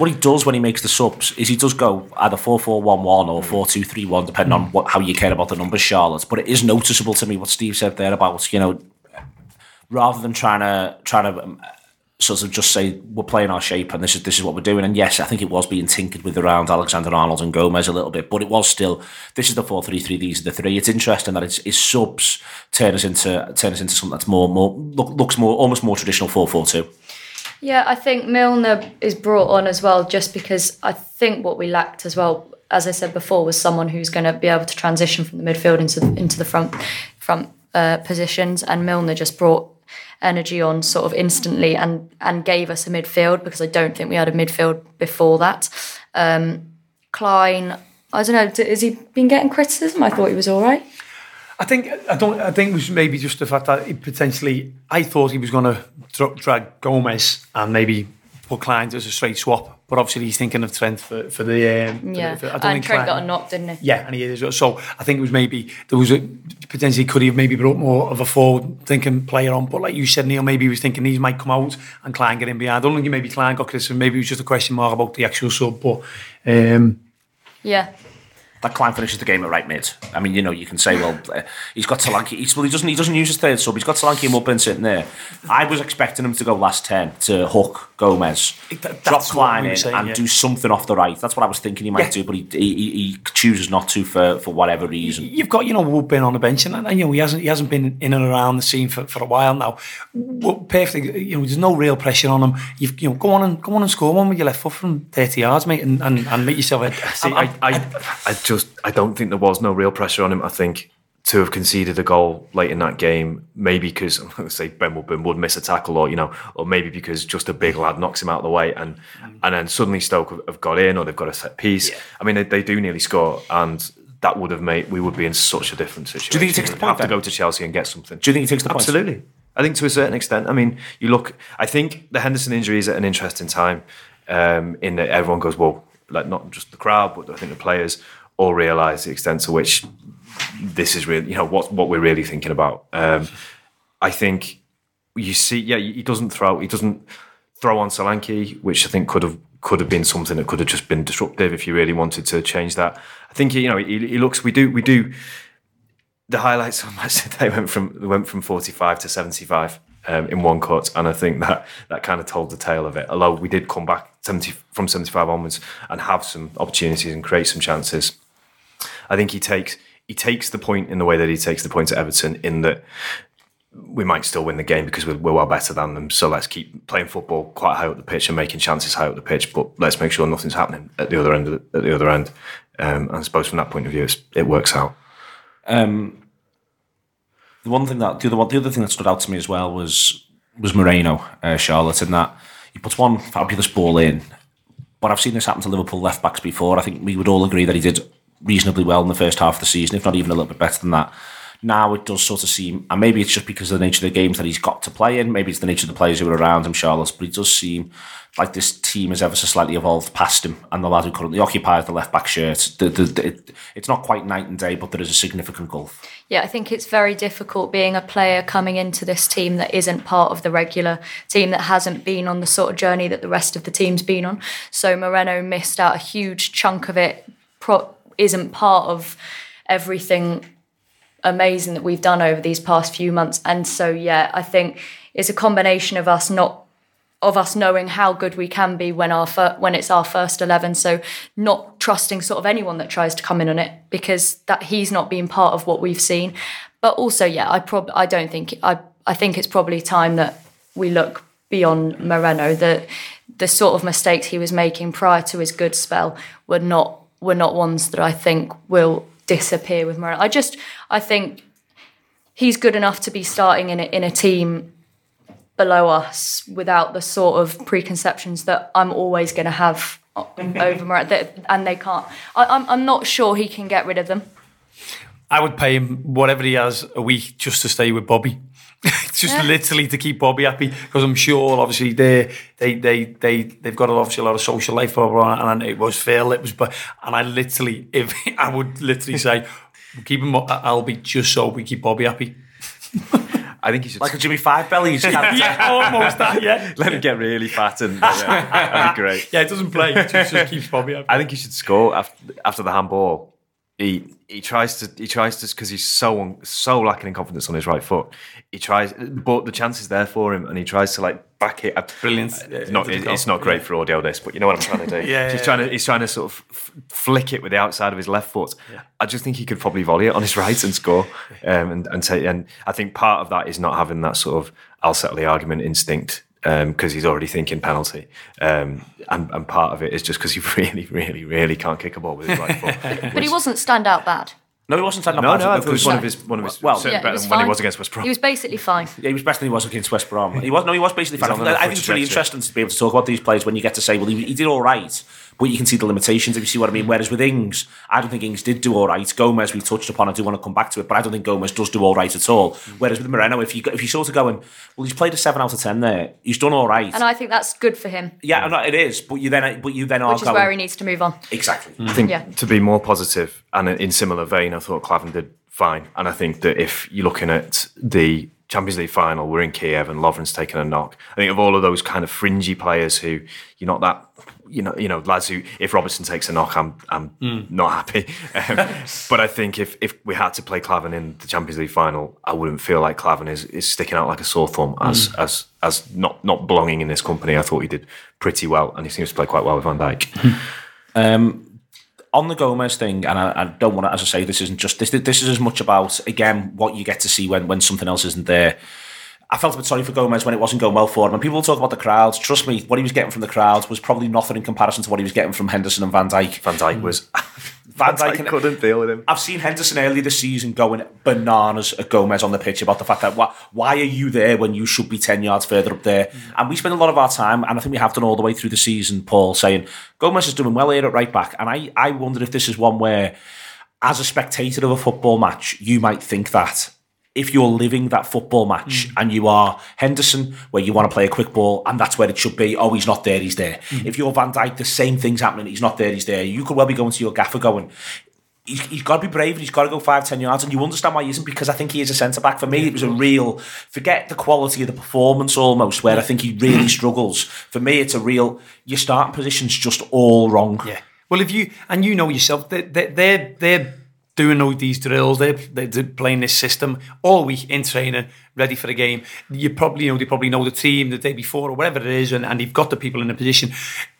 when he makes the subs is he does go either 4-4-1-1 or 4-2-3-1, depending on how you care about the numbers, Charlotte. But it is noticeable to me what Steve said there about, you know, rather than trying to sort of just say we're playing our shape and this is what we're doing. And yes, I think it was being tinkered with around Alexander-Arnold and Gomez a little bit, but it was still, this is the 4-3-3, these are the three. It's interesting that his subs turn us into something that's more traditional 4-4-2. Yeah, I think Milner is brought on as well just because I think what we lacked as well, as I said before, was someone who's going to be able to transition from the midfield into the front positions, and Milner just brought energy on sort of instantly and gave us a midfield, because I don't think we had a midfield before that. Clyne, I don't know, has he been getting criticism? I thought he was all right. I think it was maybe just the fact that I thought he was going to drag Gomez and maybe put Clyne as a straight swap, but obviously he's thinking of Trent for Trent got a knock, didn't he? Yeah, and he is. So I think it was maybe potentially could he have maybe brought more of a forward thinking player on, but like you said, Neil, maybe he was thinking these might come out and Clyne get in behind. I don't think maybe Clyne got criticism, maybe it was just a question mark about the actual sub, but yeah. That Clyne finishes the game at right mid. I mean, you know, you can say, well, he's got Solanke. He doesn't use his third sub. He's got Solanke and Woodburn sitting there. I was expecting him to go last 10 to hook Gomez, drop Clyne in, saying, and do something off the right. That's what I was thinking he might do, but he chooses not to for whatever reason. You've got, you know, Woodburn on the bench, and you know he hasn't been in and around the scene for a while now. Well, perfectly, you know, there's no real pressure on him. You know, go on and score one with your left foot from 30 yards, mate, and make yourself. I don't think there was no real pressure on him. I think to have conceded a goal late in that game, maybe because, I'm going to say, Ben Woodburn would miss a tackle, or, you know, or maybe because just a big lad knocks him out of the way, and then suddenly Stoke have got in, or they've got a set piece. Yeah. I mean, they do nearly score, and that would have made, we would be in such a different situation. Do you think he takes the point? Have to go to Chelsea and get something. Do you think he takes the point? Absolutely. I think to a certain extent. I mean, I think the Henderson injury is at an interesting time, in that everyone goes, well, like not just the crowd, but I think the players all realise the extent to which this is really, you know, what we're really thinking about. I think you see, he doesn't throw on Solanke, which I think could have been something that could have just been disruptive if you really wanted to change that. I think, you know, he looks. We do. The highlights on match today went from 45 to 75 in one cut, and I think that kind of told the tale of it. Although we did come back from 75 onwards and have some opportunities and create some chances. I think he takes the point in the way that he takes the point at Everton, in that we might still win the game because we're well better than them, so let's keep playing football quite high up the pitch and making chances high up the pitch, but let's make sure nothing's happening at the other end. And I suppose from that point of view, it works out. The other thing that stood out to me as well was Moreno, Charlotte, in that he puts one fabulous ball in. But I've seen this happen to Liverpool left backs before. I think we would all agree that he did reasonably well in the first half of the season, if not even a little bit better than that. Now it does sort of seem, and maybe it's just because of the nature of the games that he's got to play in, maybe it's the nature of the players who are around him, Charlotte, but it does seem like this team has ever so slightly evolved past him, and the lad who currently occupies the left-back shirt, it's not quite night and day, but there is a significant gulf. Yeah, I think it's very difficult being a player coming into this team that isn't part of the regular team, that hasn't been on the sort of journey that the rest of the team's been on. So Moreno missed out a huge chunk of it, isn't part of everything amazing that we've done over these past few months. And so, yeah, I think it's a combination of us knowing how good we can be when it's our first 11, so not trusting sort of anyone that tries to come in on it, because that he's not been part of what we've seen. But also, yeah, I don't think I think it's probably time that we look beyond Moreno, that the sort of mistakes he was making prior to his good spell were not ones that I think will disappear with Moreno. I think he's good enough to be starting in a team below us without the sort of preconceptions that I'm always going to have over Moreno, and they can't. I'm not sure he can get rid of them. I would pay him whatever he has a week just to stay with Bobby. Literally to keep Bobby happy, because I'm sure obviously they've got obviously a lot of social life, blah, blah, blah, and it was Phil, it was, and I would literally say keep him up, I'll be just so we keep Bobby happy. I think he should, like a Jimmy Five Bellies. Yeah, almost that. Yeah, let him get really fat and that'd be great. Yeah, it doesn't play, it just keeps Bobby happy. I think he should score after the handball. He tries to because he's so lacking in confidence on his right foot. He tries, but the chance is there for him, and he tries to like back it up. Brilliant. It's not great for audio this, but you know what I'm trying to do. He's trying to sort of flick it with the outside of his left foot. Yeah. I just think he could probably volley it on his right and score. And I think part of that is not having that sort of I'll settle the argument instinct, because he's already thinking penalty. And part of it is just because he really, really, really can't kick a ball with his right foot. But he wasn't standout bad. No, he wasn't standout bad. No, I think it was one of his. Well, certainly better than when he was against West Brom. He was basically fine. Yeah, he was better than he was against West Brom. He was basically fine. I think it's really interesting to be able to talk about these players when you get to say, well, he did all right, but you can see the limitations, if you see what I mean. Whereas with Ings, I don't think Ings did do all right. Gomez, we touched upon, I do want to come back to it, but I don't think Gomez does do all right at all. Whereas with Moreno, if you sort of go and, well, he's played a 7 out of 10 there, he's done all right. And I think that's good for him. Yeah, no, it is. But you then are going, which is where he needs to move on. Exactly. I think to be more positive, and in similar vein, I thought Clavin did fine. And I think that if you're looking at the Champions League final, we're in Kiev and Lovren's taking a knock. I think of all of those kind of fringy players who you're not that, you know, lads who, if Robertson takes a knock, I'm not happy. But I think if we had to play Clavin in the Champions League final, I wouldn't feel like Clavin is sticking out like a sore thumb as not belonging in this company. I thought he did pretty well, and he seems to play quite well with Van Dijk. On the Gomez thing, and I don't want to, as I say, this is as much about, again, what you get to see when something else isn't there. I felt a bit sorry for Gomez when it wasn't going well for him. And people talk about the crowds. Trust me, what he was getting from the crowds was probably nothing in comparison to what he was getting from Henderson and Van Dijk. Van Dijk couldn't deal with him. I've seen Henderson earlier this season going bananas at Gomez on the pitch about the fact that why are you there when you should be 10 yards further up there? And we spend a lot of our time, and I think we have done all the way through the season, Paul, saying Gomez is doing well here at right back. And I wonder if this is one where, as a spectator of a football match, you might think that. If you're living that football match and you are Henderson, where you want to play a quick ball and that's where it should be, oh, he's not there, he's there. If you're Van Dijk, the same thing's happening, he's not there, he's there. You could well be going to your gaffer going, he's got to be brave and he's got to go 5-10 yards, and you understand why he isn't, because I think he is a centre-back. For me, it was a real, forget the quality of the performance almost, where I think he really struggles. For me, it's a real, your starting position's just all wrong. Yeah. Well, if you, and you know yourself, they're doing all these drills, they're playing this system all week in training, ready for the game. They probably know the team the day before or whatever it is, and they've got the people in a position.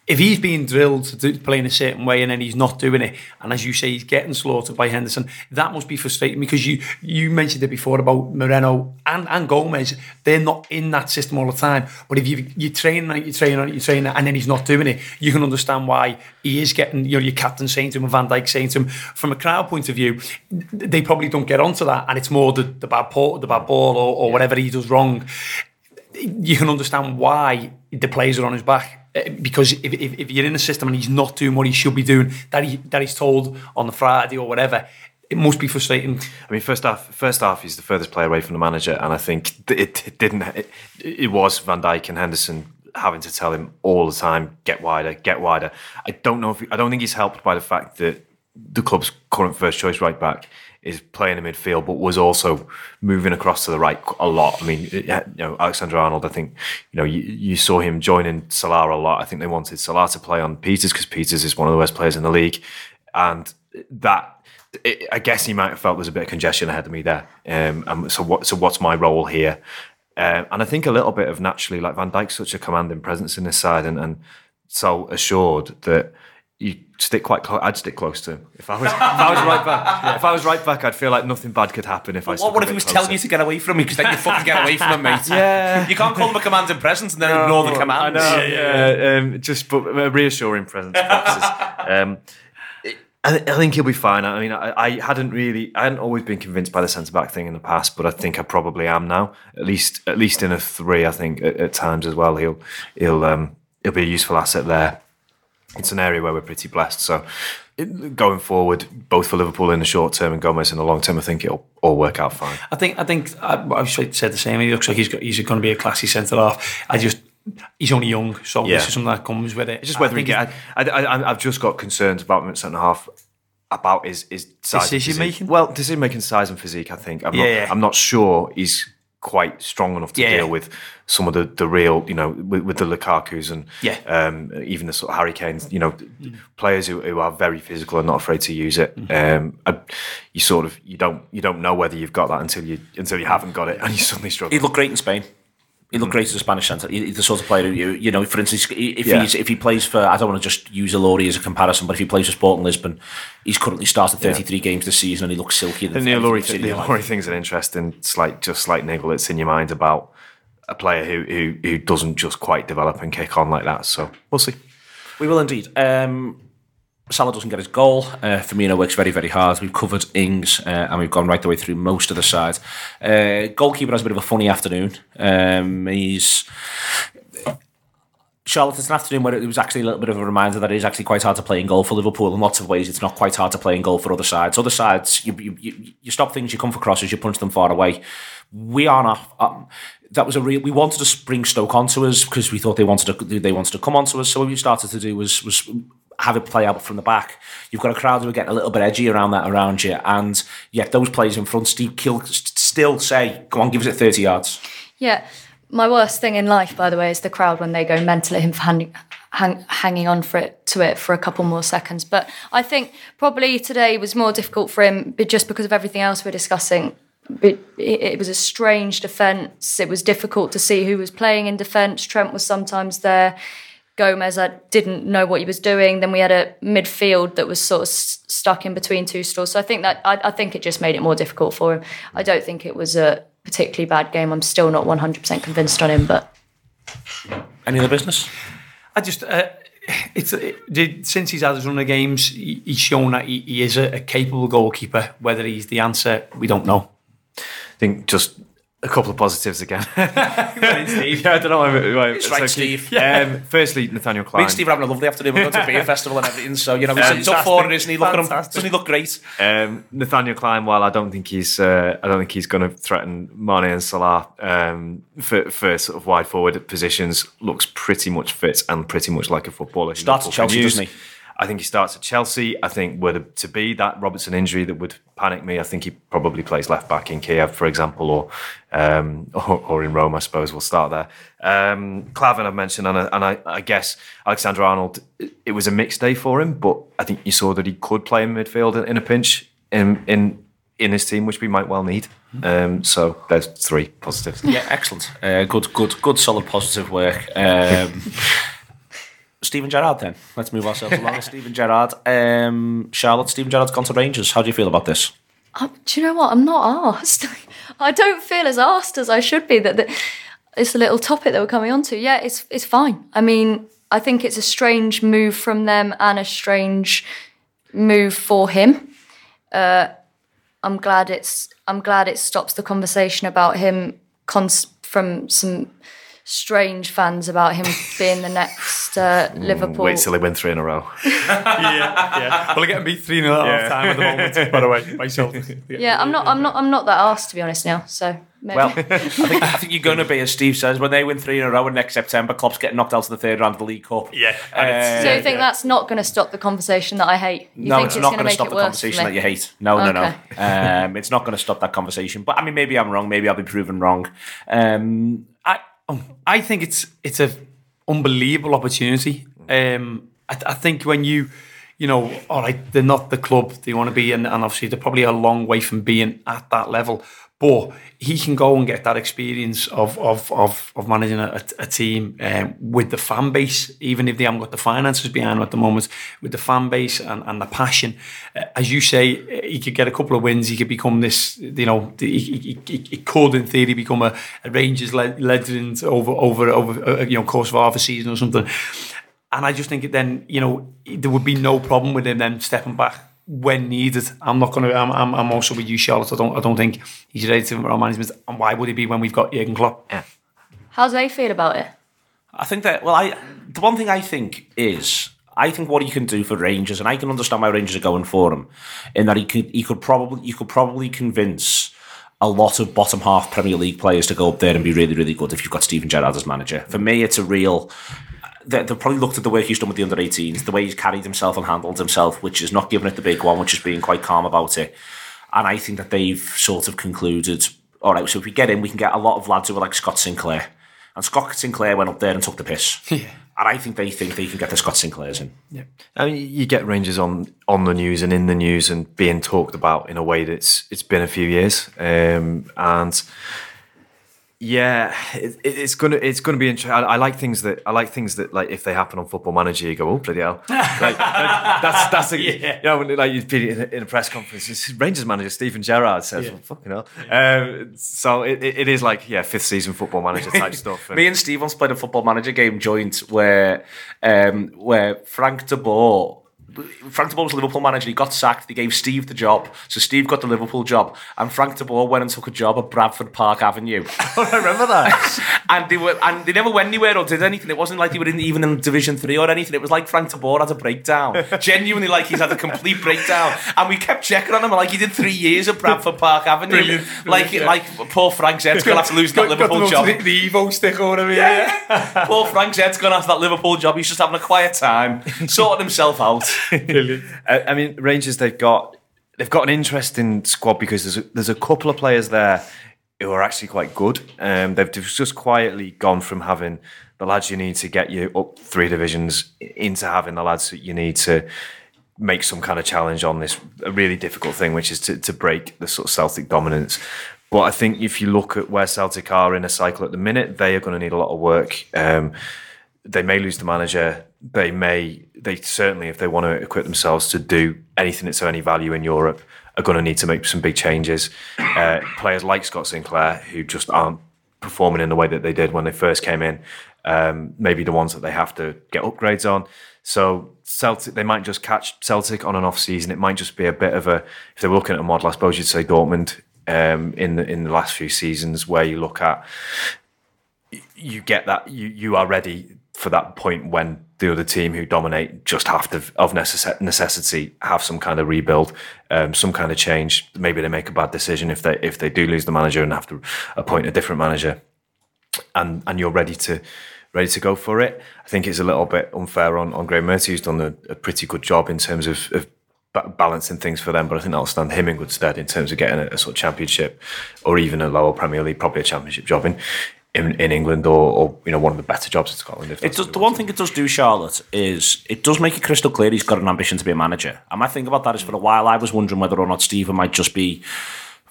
If he's being drilled to play in a certain way and then he's not doing it, and as you say, he's getting slaughtered by Henderson, that must be frustrating, because you mentioned it before about Moreno and Gomez. They're not in that system all the time. But if you train on it, and then he's not doing it, you can understand why he is getting, your captain saying to him and Van Dijk saying to him. From a crowd point of view, they probably don't get onto that, and it's more the bad port, the bad ball, or whatever he does wrong. You can understand why the players are on his back. Because if you're in a system and he's not doing what he should be doing, that he's told on the Friday or whatever, it must be frustrating. I mean, first half, he's the furthest player away from the manager, and I think it was Van Dijk and Henderson having to tell him all the time, get wider, get wider. I don't think he's helped by the fact that the club's current first choice right back is playing in midfield, but was also moving across to the right a lot. I mean, Alexander-Arnold, I think, you saw him joining Salah a lot. I think they wanted Salah to play on Peters because Peters is one of the worst players in the league. And I guess he might have felt there's a bit of congestion ahead of me there. So what's my role here? And I think a little bit of naturally, like Van Dijk's such a commanding presence in this side and so assured that you stick quite close. I'd stick close to him. If I was right back, yeah. If I was right back, I'd feel like nothing bad could happen. What if he was telling you to get away from him? Because then you fucking get away from him, mate. Yeah, you can't call him a commanding presence and then ignore the command. Yeah. A reassuring presence. I think he'll be fine. I mean, I hadn't always been convinced by the centre back thing in the past, but I think I probably am now. At least in a three, I think at times as well. He'll be a useful asset there. It's an area where we're pretty blessed. So going forward, both for Liverpool in the short term and Gomez in the long term, I think it'll all work out fine. I think I said the same. He looks like he's going to be a classy centre half. He's only young, so this is something that comes with it. It's just whether I've just got concerns about him at centre half, about his size, decision making. Well, decision making, size and physique. I think I'm not sure he's quite strong enough to deal with some of the real, with the Lukaku's and even the sort of Harry Kane's, players who are very physical and not afraid to use it. You don't know whether you've got that until you haven't got it and you suddenly struggle. He looked great in Spain. He looked great as a Spanish centre. He's the sort of player who, for instance, if he plays for, I don't want to just use Ilori as a comparison, but if he plays for Sporting Lisbon, he's currently started 33 games this season and he looks silky. And the Ilori thing's an interesting, just niggle that's in your mind about a player who doesn't just quite develop and kick on like that. So we'll see. We will indeed. Salah doesn't get his goal. Firmino works very, very hard. We've covered Ings and we've gone right the way through most of the side. Goalkeeper has a bit of a funny afternoon. Charlotte, it's an afternoon where it was actually a little bit of a reminder that it is actually quite hard to play in goal for Liverpool. In lots of ways, it's not quite hard to play in goal for other sides. Other sides, you stop things, you come for crosses, you punch them far away. We are not... we wanted to bring Stoke onto us because we thought they wanted to come onto us. So what we started to do was have it play out from the back. You've got a crowd who are getting a little bit edgy around you, and yet those players in front, Steve Kill, still say, "Go on, give us it 30 yards." Yeah, my worst thing in life, by the way, is the crowd when they go mental at him for hanging on to it for a couple more seconds. But I think probably today was more difficult for him, but just because of everything else we're discussing. But it was a strange defence. It was difficult to see who was playing in defence. Trent was sometimes there. Gomez, I didn't know what he was doing. Then we had a midfield that was sort of stuck in between two stools. So I think that I think it just made it more difficult for him. I don't think it was a particularly bad game. I'm still not 100% convinced on him. But any other business? I just since he's had his run of games, he's shown that he is a capable goalkeeper. Whether he's the answer, we don't know. I think just a couple of positives again. Steve. Yeah, I don't know why it's right, so Steve. Firstly, Nathaniel Clyne. Me and Steve are having a lovely afternoon. We're going to a beer festival and everything. So, he's up for it, isn't he? Look at him. Doesn't he look great? Nathaniel Clyne, while I don't think he's going to threaten Mane and Salah for sort of wide forward positions, looks pretty much fit and pretty much like a footballer. Starts at Chelsea, doesn't he? I think he starts at Chelsea. I think were to be that Robertson injury that would panic me, I think he probably plays left back in Kiev, for example, or in Rome, I suppose. We'll start there. Clavin, I've mentioned, and I guess Alexander-Arnold, it was a mixed day for him, but I think you saw that he could play in midfield in a pinch in his team, which we might well need. So there's three positives. Yeah, excellent. Good, solid positive work. Steven Gerrard, then. Let's move ourselves along. Steven Gerrard. Charlotte, Steven Gerrard's gone to Rangers. How do you feel about this? Do you know what? I'm not arsed. I don't feel as arsed as I should be. That it's a little topic that we're coming on to. Yeah, it's fine. I mean, I think it's a strange move from them and a strange move for him. I'm glad it stops the conversation about him from some strange fans about him being the next Liverpool. Wait till they win three in a row. yeah. Well, they're getting beat 3-0 at half time at the moment. By the way, myself. Yeah, I'm not that arsed, to be honest now. So maybe. Well, I think you're going to be, as Steve says, when they win 3 in a row and next September, Klopp's getting knocked out of the third round of the League Cup. Yeah. So you think that's not going to stop the conversation that I hate? It's not going to stop the conversation that you hate. No. It's not going to stop that conversation. But I mean, maybe I'm wrong. Maybe I'll be proven wrong. I think it's an unbelievable opportunity. I think when you you know, all right, they're not the club they want to be, and obviously they're probably a long way from being at that level. But he can go and get that experience of managing a team with the fan base, even if they haven't got the finances behind them at the moment, with the fan base and the passion. As you say, he could get a couple of wins. He could become this, you know, he could in theory become a Rangers legend over you know, course of half a season or something. And I just think then, you know, there would be no problem with him then stepping back when needed. I'm also with you, Charlotte. I don't think he's ready to our management. And why would he be when we've got Jurgen Klopp? Yeah. How do they feel about it? I think that. The one thing I think is, I think what he can do for Rangers, and I can understand why Rangers are going for him, in that he could probably convince a lot of bottom half Premier League players to go up there and be really, really good if you've got Steven Gerrard as manager. For me, it's a real. They've probably looked at the work he's done with the under-18s, the way he's carried himself and handled himself, which is not giving it the big one, which is being quite calm about it. And I think that they've sort of concluded, all right, so if we get in, we can get a lot of lads who are like Scott Sinclair. And Scott Sinclair went up there and took the piss. Yeah. And I think they can get the Scott Sinclairs in. Yeah, I mean, you get Rangers on the news and in the news and being talked about in a way that's it's been a few years. And... yeah, it's gonna be interesting. I like things that like if they happen on Football Manager, you go, oh bloody hell! Like that's a, yeah. You know, like you'd be in a press conference. It's Rangers manager Steven Gerrard says, yeah. Well, fucking hell. Yeah. So it is like, yeah, fifth season Football Manager type stuff. And me and Steve once played a Football Manager game joint where Frank de Boer was Liverpool manager. He got sacked. They gave Steve the job, so Steve got the Liverpool job, and Frank de Boer went and took a job at Bradford Park Avenue. I remember that. and they never went anywhere or did anything. It wasn't like they were even in Division 3 or anything. It was like Frank de Boer had a breakdown. Genuinely, like he's had a complete breakdown, and we kept checking on him. Like he did 3 years at Bradford Park Avenue. Brilliant. Like poor Frank Zed's gonna have to lose that Liverpool job. The Evo stick over him. Yeah. Poor Frank Zed's gonna have that Liverpool job. He's just having a quiet time, sorting himself out. I mean, Rangers, they've got an interesting squad because there's a couple of players there who are actually quite good. They've just quietly gone from having the lads you need to get you up 3 divisions into having the lads that you need to make some kind of challenge on this a really difficult thing, which is to break the sort of Celtic dominance. But I think if you look at where Celtic are in a cycle at the minute, they are going to need a lot of work. They may lose the manager. They certainly, if they want to equip themselves to do anything that's of any value in Europe, are going to need to make some big changes. Players like Scott Sinclair, who just aren't performing in the way that they did when they first came in, maybe the ones that they have to get upgrades on. So Celtic, they might just catch Celtic on an off season. It might just be a bit of a, if they were looking at a model, I suppose you'd say Dortmund in the last few seasons, where you look at, you get that, you are ready for that point when the other team who dominate just have to, of necessity, have some kind of rebuild, some kind of change. Maybe they make a bad decision if they do lose the manager and have to appoint a different manager, and you're ready to go for it. I think it's a little bit unfair on Graham Murty, who's done a pretty good job in terms of balancing things for them, but I think that'll stand him in good stead in terms of getting a sort of championship or even a lower Premier League, probably a championship job in England, or you know, one of the better jobs in Scotland. The one thing it does do, Charlotte, is it does make it crystal clear he's got an ambition to be a manager. And my thing about that is, for a while I was wondering whether or not Stephen might just be,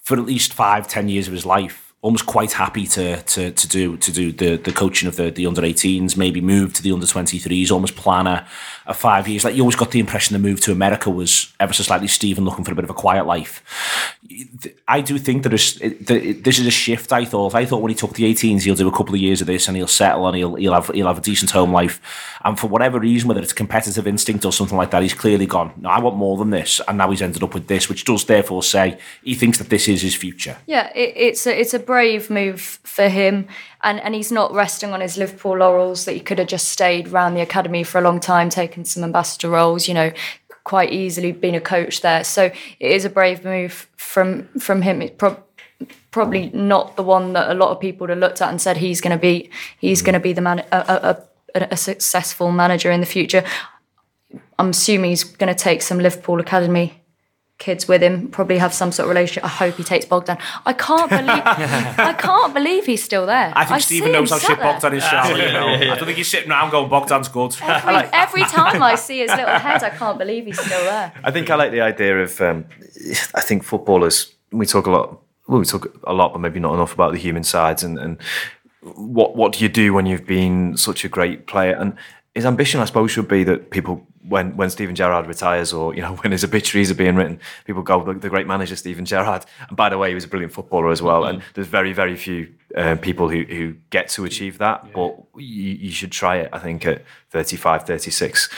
for at least 5-10 years of his life, almost quite happy to do the coaching of the under-18s, maybe move to the under-23s, almost plan a 5 years. Like, you always got the impression the move to America was ever so slightly Stephen looking for a bit of a quiet life. I do think this is a shift. I thought when he took the 18s, he'll do a couple of years of this and he'll settle and he'll have a decent home life. And for whatever reason, whether it's competitive instinct or something like that, he's clearly gone, no, I want more than this. And now he's ended up with this, which does therefore say he thinks that this is his future. Yeah, it's a brave move for him, and he's not resting on his Liverpool laurels that he could have just stayed around the academy for a long time, taken some ambassador roles, you know, quite easily been a coach there. So it is a brave move from him. It's probably not the one that a lot of people would have looked at and said he's going to be the man, a successful manager in the future. I'm assuming he's going to take some Liverpool academy kids with him probably have some sort of relationship. I hope he takes Bogdan. I can't believe he's still there. I think Stephen knows how shit Bogdan is, Charlie. You know? I don't think he's sitting around going, Bogdan's good. Every time I see his little head, I can't believe he's still there. I think I like the idea of, I think footballers, we talk a lot, but maybe not enough about the human sides and what do you do when you've been such a great player? And his ambition, I suppose, should be that people, when Steven Gerrard retires, or, you know, when his obituaries are being written, people go, the great manager, Steven Gerrard. And by the way, he was a brilliant footballer as well. Mm-hmm. And there's very, very few people who get to achieve that. Yeah. But you should try it, I think, at 35, 36.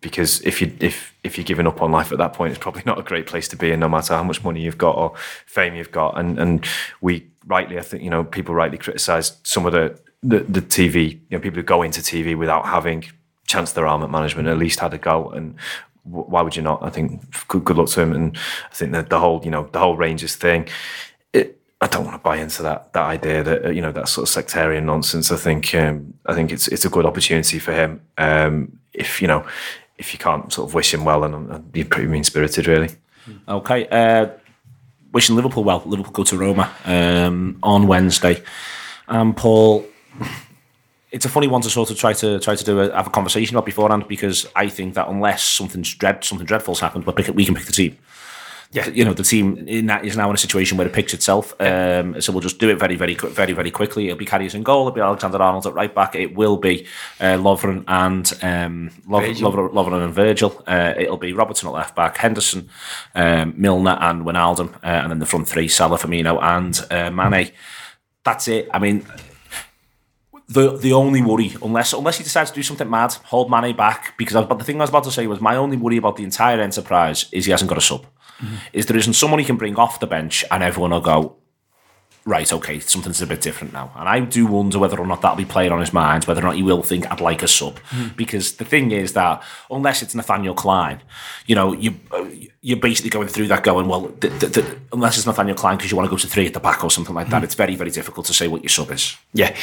Because if you're giving up on life at that point, it's probably not a great place to be in, no matter how much money you've got or fame you've got. And we rightly, I think, you know, people rightly criticise some of the TV, you know, people who go into TV without having chanced their arm at management, at least had a go. And why would you not? I think good luck to him. And I think that the whole Rangers thing, I don't want to buy into that idea that, you know, that sort of sectarian nonsense. I think it's a good opportunity for him. If you can't sort of wish him well, and you're pretty mean-spirited, really. Okay. Wishing Liverpool well. Liverpool go to Roma on Wednesday. Paul, it's a funny one to sort of try to have a conversation about beforehand, because I think that unless something dreadful's happened, we can pick the team. Yeah, you know, the team is now in a situation where it picks itself. So we'll just do it very, very, very, very quickly. It'll be Karius in goal. It'll be Alexander-Arnold at right back. It will be Lovren and Virgil. It'll be Robertson at left back, Henderson, Milner, and Wijnaldum, and then the front three: Salah, Firmino, and Mane. That's it. I mean, the only worry, unless he decides to do something mad, hold Mane back. But the thing I was about to say was, my only worry about the entire enterprise is he hasn't got a sub. Mm-hmm. Is there isn't someone he can bring off the bench and everyone will go, right, okay, something's a bit different now. And I do wonder whether or not that'll be playing on his mind, whether or not he will think, I'd like a sub. Mm-hmm. Because the thing is that unless it's Nathaniel Clyne, you know, you're basically going through that going, well, unless it's Nathaniel Clyne because you want to go to three at the back or something like that, mm-hmm. It's very, very difficult to say what your sub is. Yeah.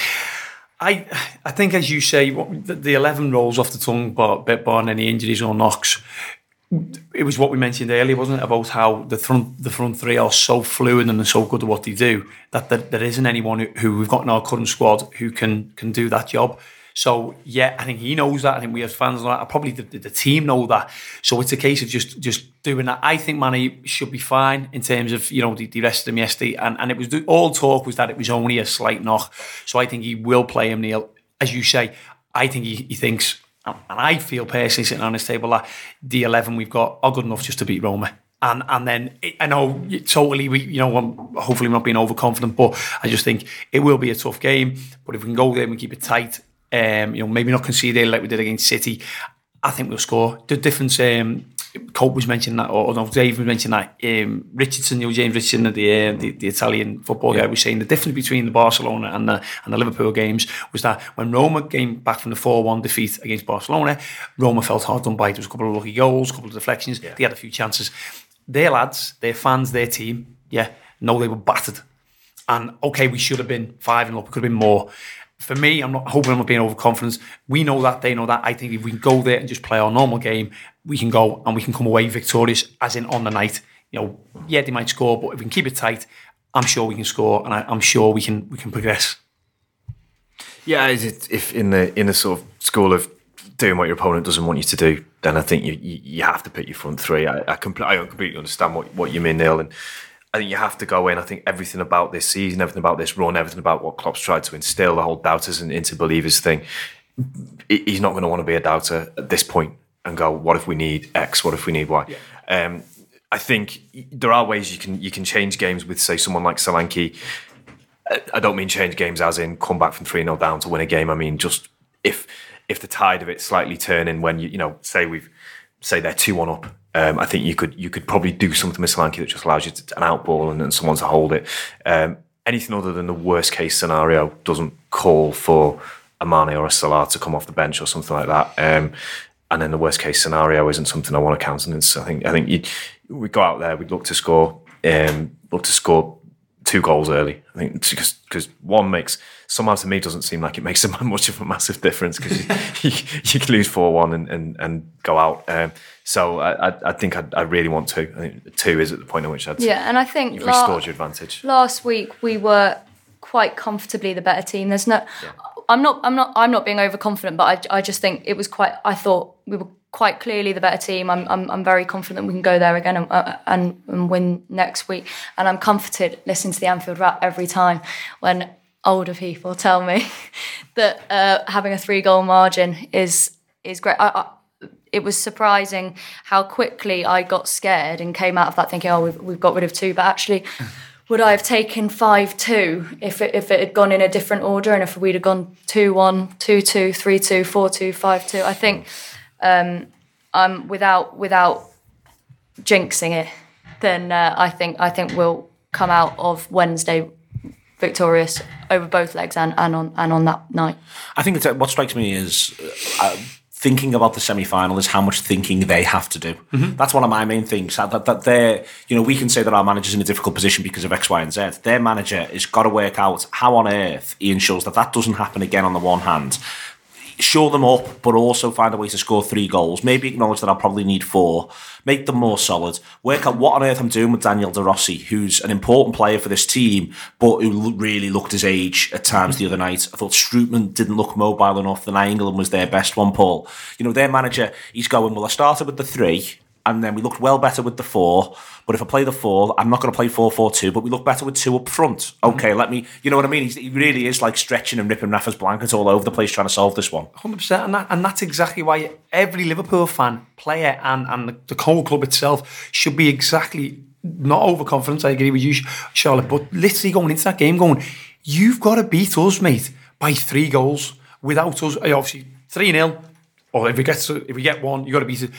I think, as you say, the 11 rolls off the tongue, but barring any injuries or knocks, it was what we mentioned earlier, wasn't it, about how the front three are so fluid and are so good at what they do that there isn't anyone who we've got in our current squad who can do that job. So yeah, I think he knows that. I think we as fans know that. Probably the team know that. So it's a case of just doing that. I think Mane should be fine in terms of, you know, the rest of them yesterday, and it was all talk was that it was only a slight knock. So I think he will play him, Neil, as you say. I think he thinks. And I feel personally, sitting on this table, that the 11 we've got are good enough just to beat Roma. And then, I know, totally, hopefully we're not being overconfident, but I just think it will be a tough game. But if we can go there and keep it tight, maybe not concede early like we did against City, I think we'll score. The difference, Cope was mentioning that, Dave was mentioning that, James Richardson, the Italian football guy, was saying the difference between the Barcelona and the Liverpool games was that when Roma came back from the 4-1 defeat against Barcelona, Roma felt hard done by. There was a couple of lucky goals, a couple of deflections. Yeah. They had a few chances. Their lads, their fans, their team, they were battered. And okay, we should have been 5-0, it could have been more. For me, I'm not being overconfident. We know that, they know that. I think if we can go there and just play our normal game, we can go and we can come away victorious, as in on the night. You know, yeah, they might score, but if we can keep it tight, I'm sure we can score, and I'm sure we can progress. Yeah, if in the sort of school of doing what your opponent doesn't want you to do, then I think you have to pick your front three. I completely understand what you mean, Neil, and I think you have to go in. I think everything about this season, everything about this run, everything about what Klopp's tried to instill, the whole doubters and into-believers thing, he's not going to want to be a doubter at this point and go, what if we need X? What if we need Y? Yeah. I think there are ways you can change games with, say, someone like Solanke. I don't mean change games as in come back from 3-0 down to win a game. I mean, just if the tide of it slightly turning when, say they're 2-1 up, I think you could probably do something with Solanke that just allows you to an out ball and someone to hold it. Anything other than the worst case scenario doesn't call for a Mane or a Salah to come off the bench or something like that. And then the worst case scenario isn't something I want to countenance. I think we go out there, we look to score two goals early. I think because one makes, somehow to me, doesn't seem like it makes much of a massive difference because you can lose 4-1 and go out. So I think I really want two. I think two is at the point at which you've restored your advantage. Last week we were quite comfortably the better team. There's no, yeah. I'm not being overconfident, but I just think it was quite. I thought we were quite clearly the better team. I'm very confident we can go there again and win next week. And I'm comforted listening to the Anfield rap every time when older people tell me that having a 3-goal margin is great. It was surprising how quickly I got scared and came out of that thinking, we've got rid of two, but actually. Would I have taken 5-2 if it had gone in a different order and if we'd have gone 2-1, 2-2, 3-2, 4-2, 5-2? I think I'm without jinxing it, then I think we'll come out of Wednesday victorious over both legs and on that night. I think what strikes me is. Thinking about the semi-final is how much thinking they have to do. Mm-hmm. That's one of my main things. That they're, we can say that our manager's in a difficult position because of X, Y, and Z. Their manager has got to work out how on earth he ensures that doesn't happen again on the one hand. Shore them up, but also find a way to score 3 goals. Maybe acknowledge that I'll probably need 4. Make them more solid. Work out what on earth I'm doing with Daniel De Rossi, who's an important player for this team, but who really looked his age at times the other night. I thought Strootman didn't look mobile enough. The England was their best one, Paul. Their manager, he's going, well, I started with the 3, and then we looked well better with the 4. But if I play the 4, I'm not going to play 4-4-2, but we look better with 2 up front. Okay, mm-hmm. Let me... You know what I mean? He really is like stretching and ripping Rafa's blankets all over the place trying to solve this one. 100%. And that's exactly why every Liverpool fan, player and the whole club itself should be exactly... Not overconfident, I agree with you, Charlotte, but literally going into that game going, you've got to beat us, mate, by 3 goals. Without us, obviously, 3-0, or if we get 1, you've got to beat us.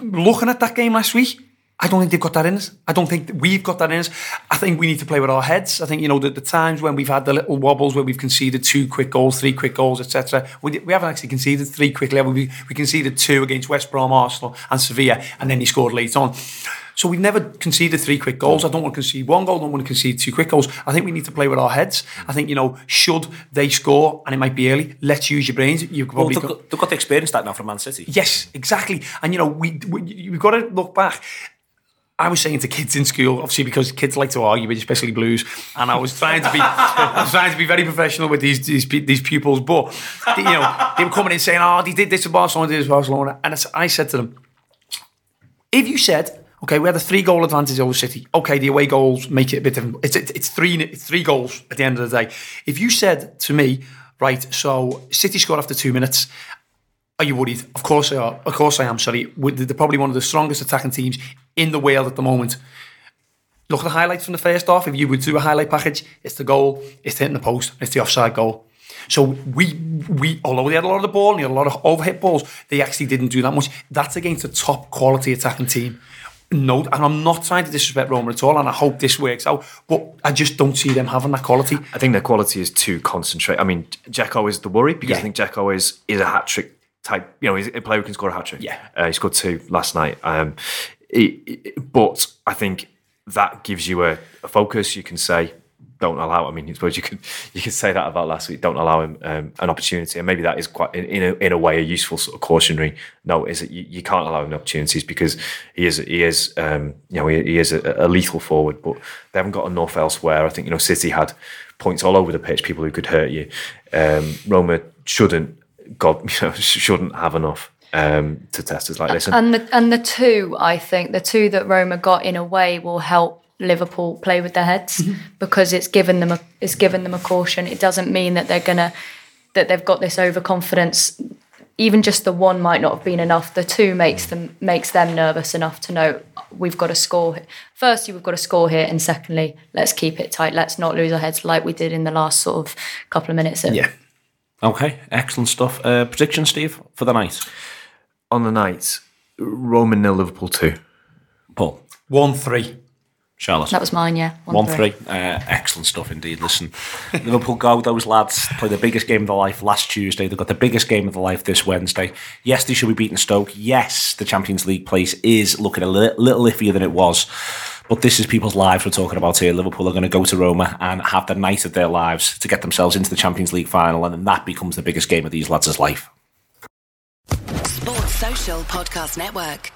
Looking at that game last week, I don't think they've got that in us. I don't think we've got that in us. I think we need to play with our heads. I think, the times when we've had the little wobbles where we've conceded 2 quick goals, 3 quick goals, etc. We haven't actually conceded 3 quickly. We conceded 2 against West Brom, Arsenal and Sevilla, and then he scored late on. So we've never conceded 3 quick goals. I don't want to concede 1 goal. I don't want to concede 2 quick goals. I think we need to play with our heads. I think, should they score, and it might be early, let's use your brains. You've probably they've got the experience that now from Man City. Yes, exactly. And, we've got to look back. I was saying to kids in school, obviously because kids like to argue, especially blues, and I was trying to be very professional with these pupils, but, they were coming in saying, they did this to Barcelona, and I said to them, if you said... Okay, we had a 3-goal advantage over City. Okay, the away goals make it a bit different. It's three goals at the end of the day. If you said to me, right, so City scored after 2 minutes, are you worried? Of course I are. Of course I am, sorry. They're probably one of the strongest attacking teams in the world at the moment. Look at the highlights from the first half. If you would do a highlight package, it's the goal, it's hitting the post, and it's the offside goal. So we although they had a lot of the ball and they had a lot of overhit balls, they actually didn't do that much. That's against a top quality attacking team. No, and I'm not trying to disrespect Roma at all, and I hope this works out, but I just don't see them having that quality. I think their quality is too concentrated. I mean, Dzeko is the worry, because I think Dzeko is a hat-trick type, he's a player who can score a hat-trick. Yeah. He scored 2 last night. But I think that gives you a focus. You can say, don't allow, I mean, I suppose you can say that about last week, don't allow him an opportunity, and maybe that is quite, in a way, a useful sort of cautionary note, is that you can't allow him opportunities because he is a lethal forward, but they haven't got enough elsewhere. I think, City had points all over the pitch, people who could hurt you. Roma shouldn't have enough. To testers like this, and the two that Roma got in a way will help Liverpool play with their heads, mm-hmm. because it's given them a caution. It doesn't mean that they've got this overconfidence. Even just the 1 might not have been enough. The 2 makes them nervous enough to know we've got to score. Firstly, we've got to score here, and secondly, let's keep it tight. Let's not lose our heads like we did in the last sort of couple of minutes. Yeah. Okay, excellent stuff. Prediction, Steve, for the night. On the night, Roma 0, Liverpool 2. Paul. 1-3. Charlotte. That was mine, yeah. 1-3. Excellent stuff indeed. Listen, Liverpool go, those lads, play the biggest game of their life last Tuesday. They've got the biggest game of their life this Wednesday. Yes, they should be beating Stoke. Yes, the Champions League place is looking a little iffier than it was. But this is people's lives we're talking about here. Liverpool are going to go to Roma and have the night of their lives to get themselves into the Champions League final, and then that becomes the biggest game of these lads' life. Sports Social Podcast Network.